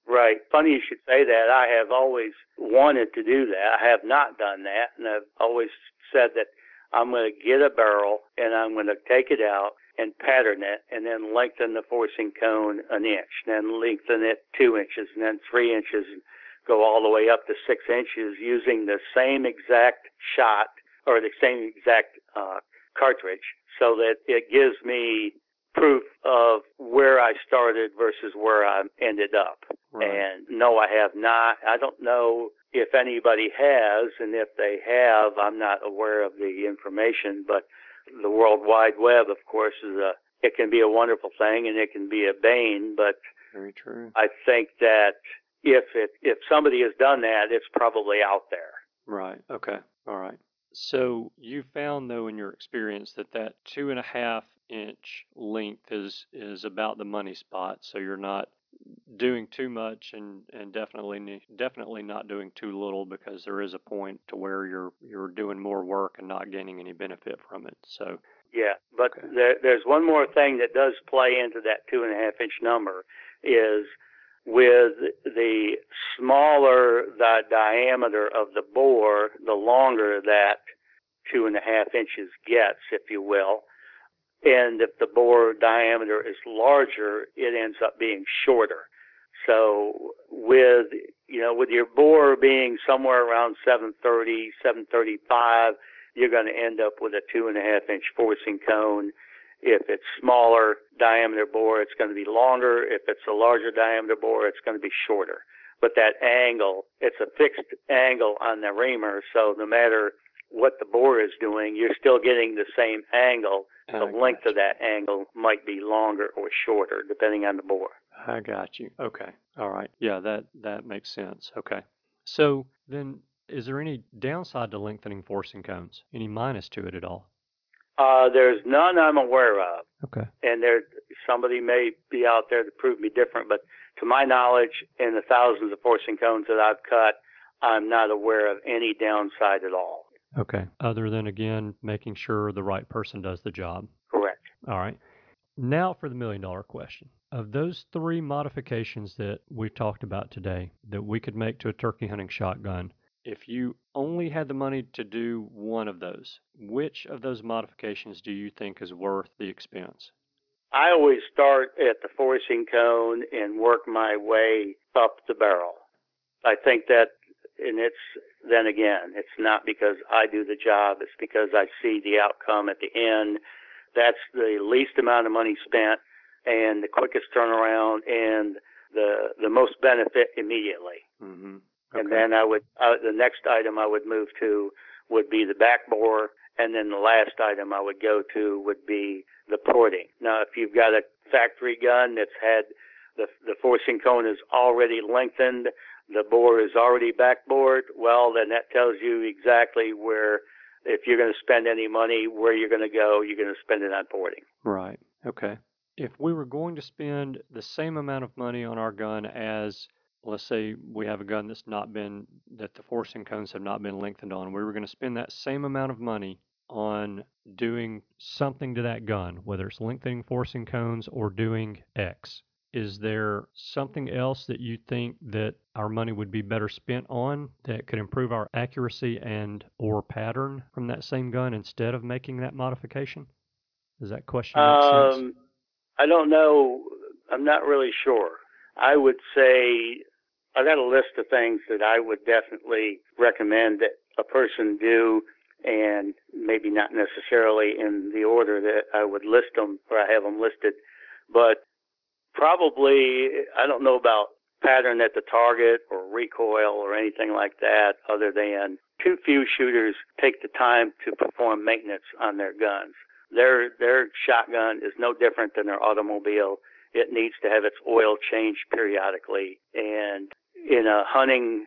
Right. Funny you should say that. I have always wanted to do that. I have not done that, and I've always said that I'm going to get a barrel and I'm going to take it out and pattern it and then lengthen the forcing cone an inch, then lengthen it two inches and then three inches and go all the way up to six inches using the same exact shot or the same exact uh, cartridge so that it gives me proof of where I started versus where I ended up. Right. And no, I have not. I don't know if anybody has, and if they have, I'm not aware of the information, but the World Wide Web, of course, is a, it can be a wonderful thing and it can be a bane, but very true. I think that If it, if somebody has done that, it's probably out there. Right. Okay. All right. So you found, though, in your experience that that two and a half inch length is, is about the money spot. So you're not doing too much and, and definitely definitely not doing too little, because there is a point to where you're you're doing more work and not gaining any benefit from it. So yeah, but okay. there, there's one more thing that does play into that two and a half inch number is, with the smaller the diameter of the bore, the longer that two and a half inches gets, if you will. And if the bore diameter is larger, it ends up being shorter. So with, you know, with your bore being somewhere around seven thirty, seven thirty-five, you're going to end up with a two and a half inch forcing cone. If it's smaller diameter bore, it's going to be longer. If it's a larger diameter bore, it's going to be shorter. But that angle, it's a fixed angle on the reamer, so no matter what the bore is doing, you're still getting the same angle. The I length of that angle might be longer or shorter, depending on the bore. I got you. Okay. All right. Yeah, that, that makes sense. Okay. So then is there any downside to lengthening forcing cones? Any minus to it at all? Uh, there's none I'm aware of. Okay. And there, somebody may be out there to prove me different, but to my knowledge, in the thousands of forcing cones that I've cut, I'm not aware of any downside at all. Okay. Other than, again, making sure the right person does the job. Correct. All right. Now for the million dollar question. Of those three modifications that we've talked about today that we could make to a turkey hunting shotgun, if you only had the money to do one of those, which of those modifications do you think is worth the expense? I always start at the forcing cone and work my way up the barrel. I think that, and it's, then again, it's not because I do the job, it's because I see the outcome at the end. That's the least amount of money spent and the quickest turnaround and the, the most benefit immediately. Mm-hmm. Okay. And then I would, uh, the next item I would move to would be the back bore, and then the last item I would go to would be the porting. Now, if you've got a factory gun that's had the the forcing cone is already lengthened, the bore is already backboard, well, then that tells you exactly where, if you're going to spend any money, where you're going to go, you're going to spend it on porting. Right. Okay. If we were going to spend the same amount of money on our gun as, let's say we have a gun that's not been, that the forcing cones have not been lengthened on. We were going to spend that same amount of money on doing something to that gun, whether it's lengthening forcing cones or doing X. Is there something else that you think that our money would be better spent on that could improve our accuracy and or pattern from that same gun instead of making that modification? Does that question make um, sense? I don't know. I'm not really sure. I would say, I got a list of things that I would definitely recommend that a person do, and maybe not necessarily in the order that I would list them or I have them listed, but probably, I don't know about pattern at the target or recoil or anything like that, other than too few shooters take the time to perform maintenance on their guns. Their their shotgun is no different than their automobile. It needs to have its oil changed periodically. And in a hunting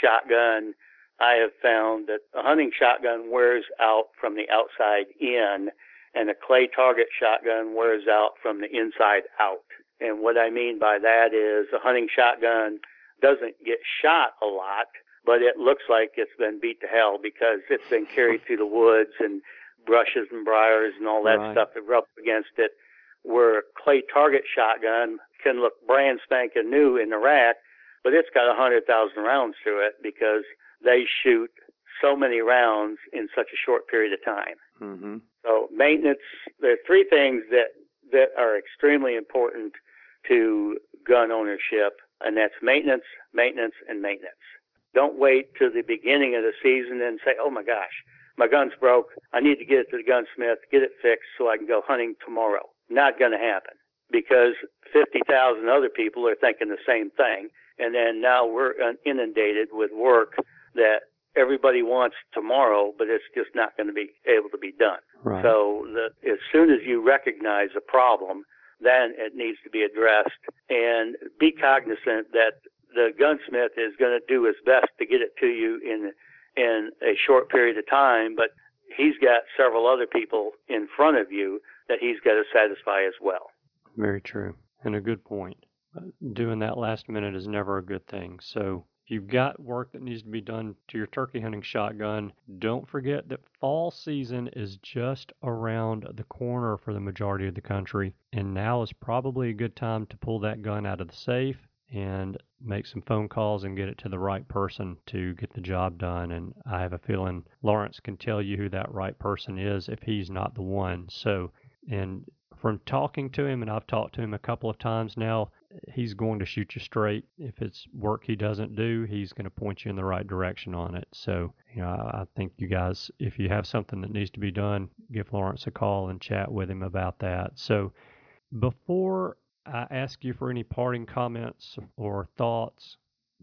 shotgun, I have found that a hunting shotgun wears out from the outside in, and a clay target shotgun wears out from the inside out. And what I mean by that is a hunting shotgun doesn't get shot a lot, but it looks like it's been beat to hell because it's been carried through the woods and brushes and briars and all that right. stuff that were up against it, where a clay target shotgun can look brand spanking new in the rack, but it's got one hundred thousand rounds to it because they shoot so many rounds in such a short period of time. Mm-hmm. So maintenance, there are three things that, that are extremely important to gun ownership, and that's maintenance, maintenance, and maintenance. Don't wait till the beginning of the season and say, oh, my gosh, my gun's broke. I need to get it to the gunsmith, get it fixed so I can go hunting tomorrow. Not going to happen, because fifty thousand other people are thinking the same thing, and then now we're inundated with work that everybody wants tomorrow, but it's just not going to be able to be done. Right. So the, as soon as you recognize a problem, then it needs to be addressed, and be cognizant that the gunsmith is going to do his best to get it to you in in a short period of time, but he's got several other people in front of you that he's got to satisfy as well. Very true, and a good point. Doing that last minute is never a good thing, so you've got work that needs to be done to your turkey hunting shotgun. Don't forget that fall season is just around the corner for the majority of the country, and now is probably a good time to pull that gun out of the safe and make some phone calls and get it to the right person to get the job done. And I have a feeling Lawrence can tell you who that right person is if he's not the one. So, and from talking to him, and I've talked to him a couple of times now, he's going to shoot you straight. If it's work he doesn't do, he's going to point you in the right direction on it. So, you know, I think you guys, if you have something that needs to be done, give Lawrence a call and chat with him about that. So before I ask you for any parting comments or thoughts,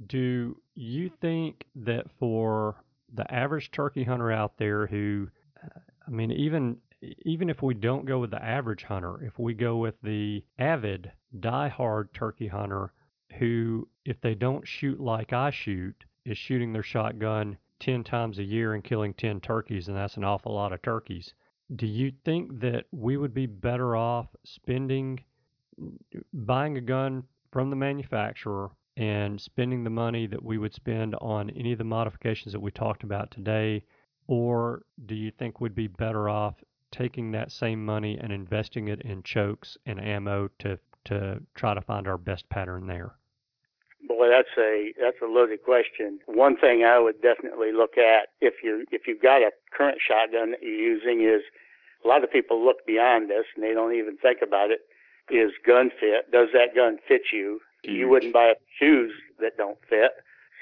do you think that for the average turkey hunter out there who, I mean, even even if we don't go with the average hunter, if we go with the avid, diehard turkey hunter who, if they don't shoot like I shoot, is shooting their shotgun ten times a year and killing ten turkeys, and that's an awful lot of turkeys, do you think that we would be better off spending, buying a gun from the manufacturer and spending the money that we would spend on any of the modifications that we talked about today? Or do you think we'd be better off taking that same money and investing it in chokes and ammo to to try to find our best pattern there? Boy, that's a that's a loaded question. One thing I would definitely look at if you if you've got a current shotgun that you're using is, a lot of people look beyond this and they don't even think about it, is gun fit. Does that gun fit you? Huge. You wouldn't buy shoes that don't fit.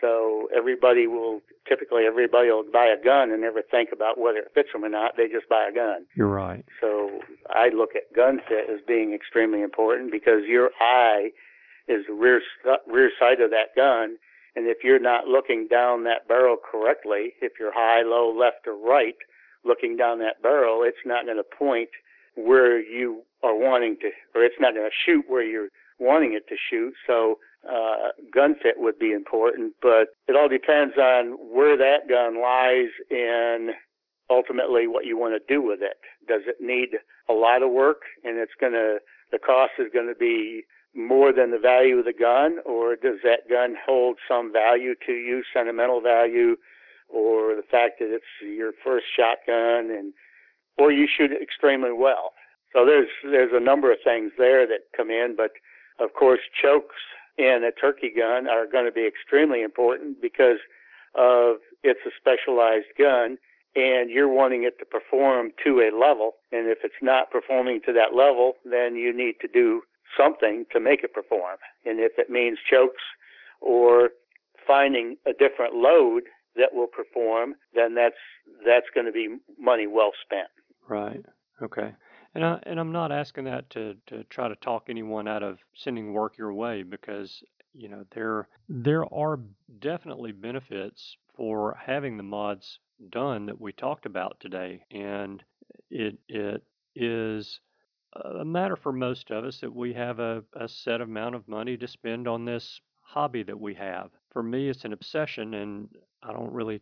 So everybody will, typically everybody will buy a gun and never think about whether it fits them or not. They just buy a gun. You're right. So I look at gun fit as being extremely important, because your eye is the rear, rear sight of that gun. And if you're not looking down that barrel correctly, if you're high, low, left, or right, looking down that barrel, it's not going to point where you are wanting to, or it's not going to shoot where you're wanting it to shoot. So uh gun fit would be important, but it all depends on where that gun lies and ultimately what you want to do with it. Does it need a lot of work and it's going to, the cost is going to be more than the value of the gun, or does that gun hold some value to you, sentimental value, or the fact that it's your first shotgun, and or you shoot it extremely well? So there's there's a number of things there that come in, but of course chokes in a turkey gun are going to be extremely important because of it's a specialized gun and you're wanting it to perform to a level. And if it's not performing to that level, then you need to do something to make it perform. And if it means chokes or finding a different load that will perform, then that's that's going to be money well spent. Right. Okay. And, I, and I'm not asking that to, to try to talk anyone out of sending work your way, because you know, there there are definitely benefits for having the mods done that we talked about today, and it it is a matter for most of us that we have a, a set amount of money to spend on this hobby that we have. For me, it's an obsession, and I don't really,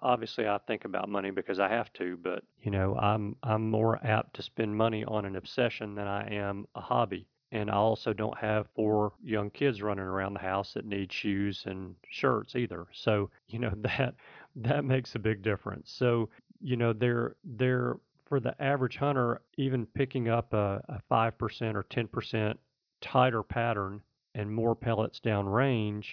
obviously I think about money because I have to, but you know, I'm I'm more apt to spend money on an obsession than I am a hobby. And I also don't have four young kids running around the house that need shoes and shirts either. So, you know, that that makes a big difference. So, you know, they're they're for the average hunter, even picking up a, a five percent or ten percent tighter pattern and more pellets downrange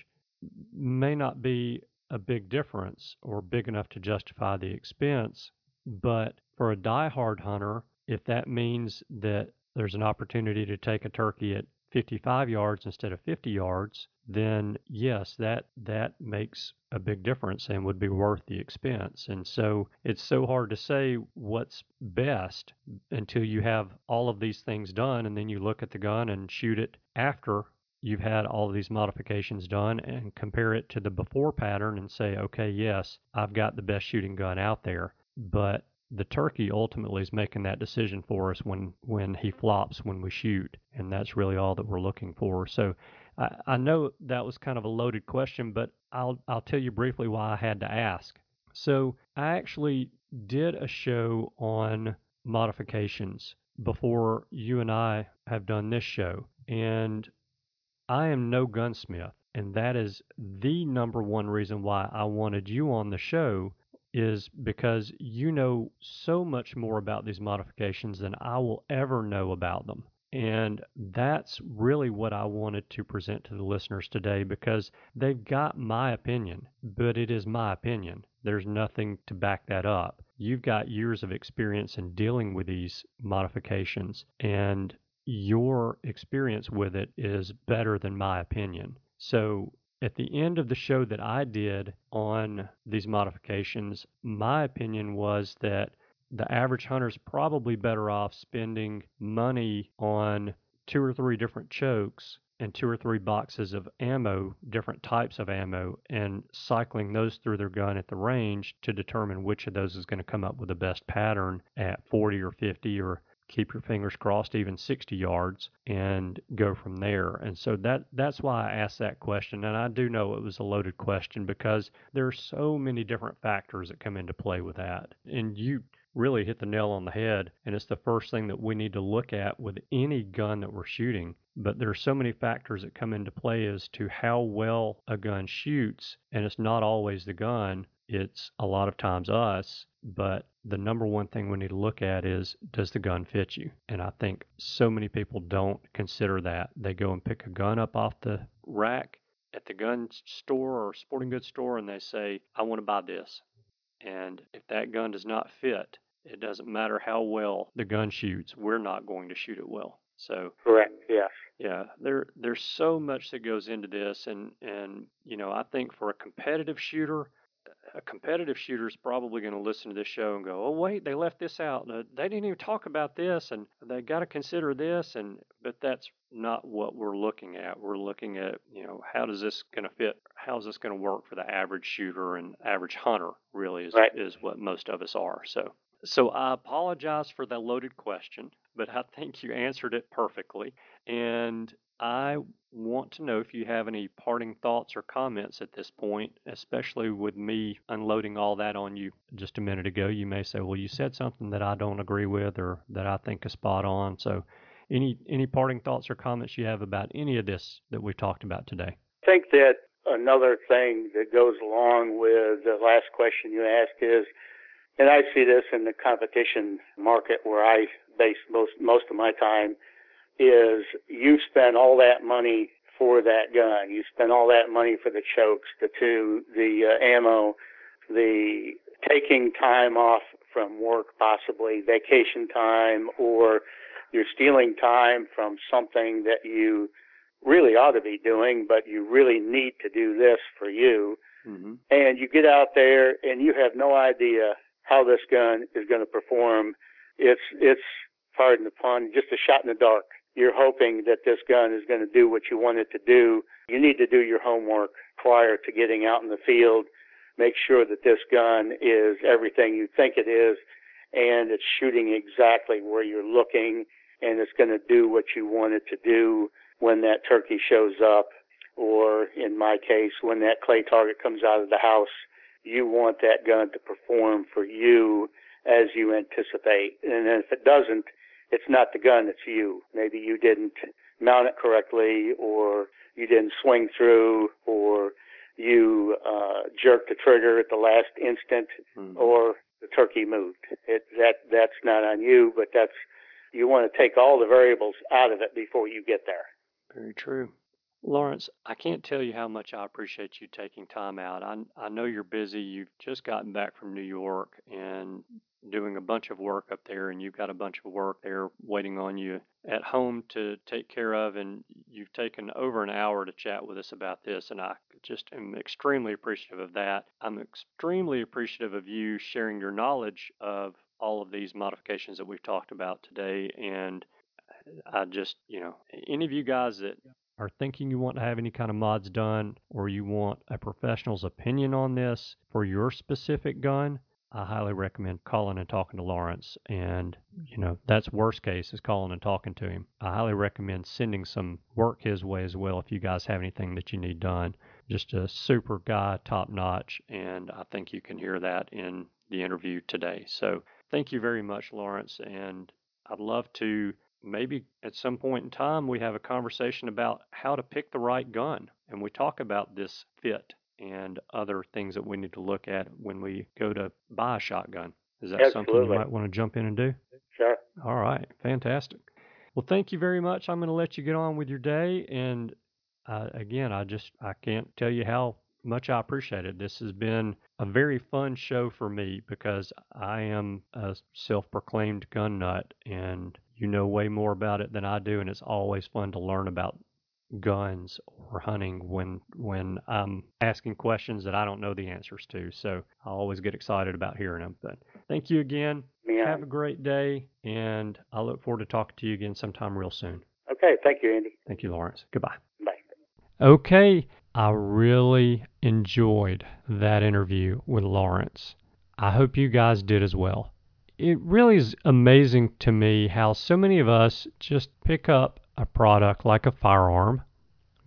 may not be a big difference or big enough to justify the expense. But for a diehard hunter, if that means that there's an opportunity to take a turkey at fifty-five yards instead of fifty yards, then yes, that that makes a big difference and would be worth the expense. And so it's so hard to say what's best until you have all of these things done, and then you look at the gun and shoot it after you've had all of these modifications done and compare it to the before pattern and say, okay, yes, I've got the best shooting gun out there. But the turkey ultimately is making that decision for us when, when he flops, when we shoot. And that's really all that we're looking for. So I, I know that was kind of a loaded question, but I'll, I'll tell you briefly why I had to ask. So I actually did a show on modifications before you and I have done this show. And I am no gunsmith, and that is the number one reason why I wanted you on the show, is because you know so much more about these modifications than I will ever know about them. And that's really what I wanted to present to the listeners today, because they've got my opinion, but it is my opinion. There's nothing to back that up. You've got years of experience in dealing with these modifications, and your experience with it is better than my opinion. So at the end of the show that I did on these modifications, my opinion was that the average hunter's probably better off spending money on two or three different chokes and two or three boxes of ammo, different types of ammo, and cycling those through their gun at the range to determine which of those is going to come up with the best pattern at forty or fifty or keep your fingers crossed, even sixty yards, and go from there. And so that that's why I asked that question. And I do know it was a loaded question because there are so many different factors that come into play with that. And you really hit the nail on the head. And it's the first thing that we need to look at with any gun that we're shooting. But there are so many factors that come into play as to how well a gun shoots. And it's not always the gun. It's a lot of times us. But the number one thing we need to look at is, does the gun fit you? And I think so many people don't consider that. They go and pick a gun up off the rack at the gun store or sporting goods store, and they say, I want to buy this. And if that gun does not fit, it doesn't matter how well the gun shoots, we're not going to shoot it well. So correct, yes. Yeah, there there's so much that goes into this, and, and you know, I think for a competitive shooter, a competitive shooter is probably going to listen to this show and go, oh, wait, they left this out. They didn't even talk about this, and they got to consider this. And but that's not what we're looking at. We're looking at, you know, how does this going to fit? How is this going to work for the average shooter and average hunter, really, is, right. is what most of us are. So, so I apologize for that loaded question, but I think you answered it perfectly. And I want to know if you have any parting thoughts or comments at this point, especially with me unloading all that on you just a minute ago. You may say, well, you said something that I don't agree with or that I think is spot on. So any any parting thoughts or comments you have about any of this that we talked about today? I think that another thing that goes along with the last question you asked is, and I see this in the competition market where I base most most of my time, is you spend all that money for that gun. You spend all that money for the chokes, the two, the uh, ammo, the taking time off from work, possibly vacation time, or you're stealing time from something that you really ought to be doing, but you really need to do this for you. Mm-hmm. And you get out there and you have no idea how this gun is going to perform. It's, it's, pardon the pun, just a shot in the dark. you're hoping that this gun is going to do what you want it to do, you need to do your homework prior to getting out in the field. Make sure that this gun is everything you think it is, and it's shooting exactly where you're looking, and it's going to do what you want it to do when that turkey shows up, or in my case, when that clay target comes out of the house. You want that gun to perform for you as you anticipate. And then if it doesn't, it's not the gun, it's you. Maybe you didn't mount it correctly, or you didn't swing through, or you uh, jerked the trigger at the last instant, mm-hmm. or the turkey moved. It, that that's not on you, but that's you want to take all the variables out of it before you get there. Very true. Lawrence, I can't tell you how much I appreciate you taking time out. I, I know you're busy. You've just gotten back from New York and doing a bunch of work up there, and you've got a bunch of work there waiting on you at home to take care of, and you've taken over an hour to chat with us about this, and I just am extremely appreciative of that. I'm extremely appreciative of you sharing your knowledge of all of these modifications that we've talked about today, and I just, you know, any of you guys that are thinking you want to have any kind of mods done, or you want a professional's opinion on this for your specific gun, I highly recommend calling and talking to Lawrence. And, you know, that's worst case is calling and talking to him. I highly recommend sending some work his way as well if you guys have anything that you need done. Just a super guy, top notch, and I think you can hear that in the interview today. So thank you very much, Lawrence, and I'd love to maybe at some point in time we have a conversation about how to pick the right gun, and we talk about this fit and other things that we need to look at when we go to buy a shotgun. Is that Absolutely. Something you might want to jump in and do? Sure. All right. Fantastic. Well, thank you very much. I'm going to let you get on with your day. And uh, again, I just, I can't tell you how much I appreciate it. This has been a very fun show for me because I am a self-proclaimed gun nut, and you know way more about it than I do. And it's always fun to learn about guns or hunting when when I'm asking questions that I don't know the answers to. So I always get excited about hearing them. But thank you again. Yeah. Have a great day, and I look forward to talking to you again sometime real soon. Okay. Thank you, Andy. Thank you, Lawrence. Goodbye. Bye. Okay. I really enjoyed that interview with Lawrence. I hope you guys did as well. It really is amazing to me how so many of us just pick up a product like a firearm,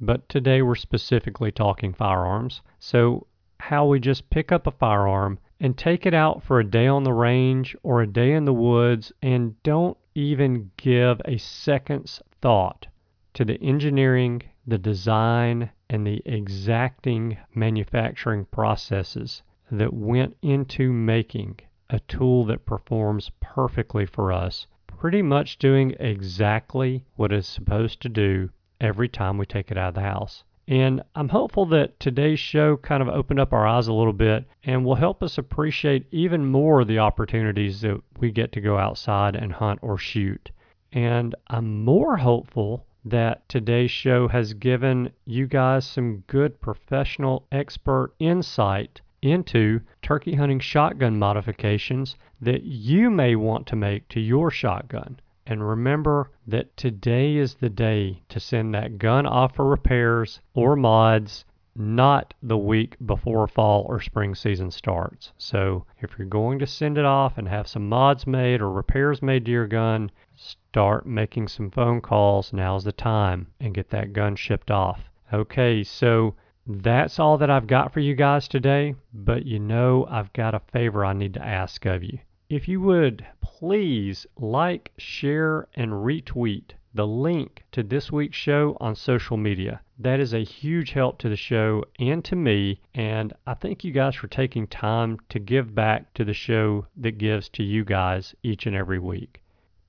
but today we're specifically talking firearms. So how we just pick up a firearm and take it out for a day on the range or a day in the woods and don't even give a second's thought to the engineering, the design, and the exacting manufacturing processes that went into making a tool that performs perfectly for us, pretty much doing exactly what it's supposed to do every time we take it out of the house. And I'm hopeful that today's show kind of opened up our eyes a little bit and will help us appreciate even more the opportunities that we get to go outside and hunt or shoot. And I'm more hopeful that today's show has given you guys some good professional expert insight into turkey hunting shotgun modifications that you may want to make to your shotgun. And remember that today is the day to send that gun off for repairs or mods, not the week before fall or spring season starts. So if you're going to send it off and have some mods made or repairs made to your gun, start making some phone calls. Now's the time and get that gun shipped off. Okay, so that's all that I've got for you guys today, but you know I've got a favor I need to ask of you. If you would, please like, share, and retweet the link to this week's show on social media. That is a huge help to the show and to me, and I thank you guys for taking time to give back to the show that gives to you guys each and every week.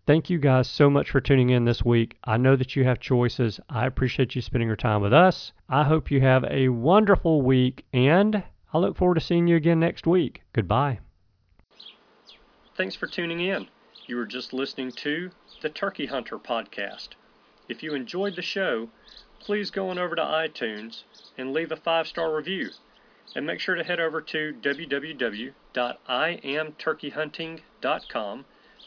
Thank you guys so much for tuning in this week. I know that you have choices. I appreciate you spending your time with us. I hope you have a wonderful week, and I look forward to seeing you again next week. Goodbye. Thanks for tuning in. You were just listening to the Turkey Hunter Podcast. If you enjoyed the show, please go on over to iTunes and leave a five-star review. And make sure to head over to w w w dot i am turkey hunting dot com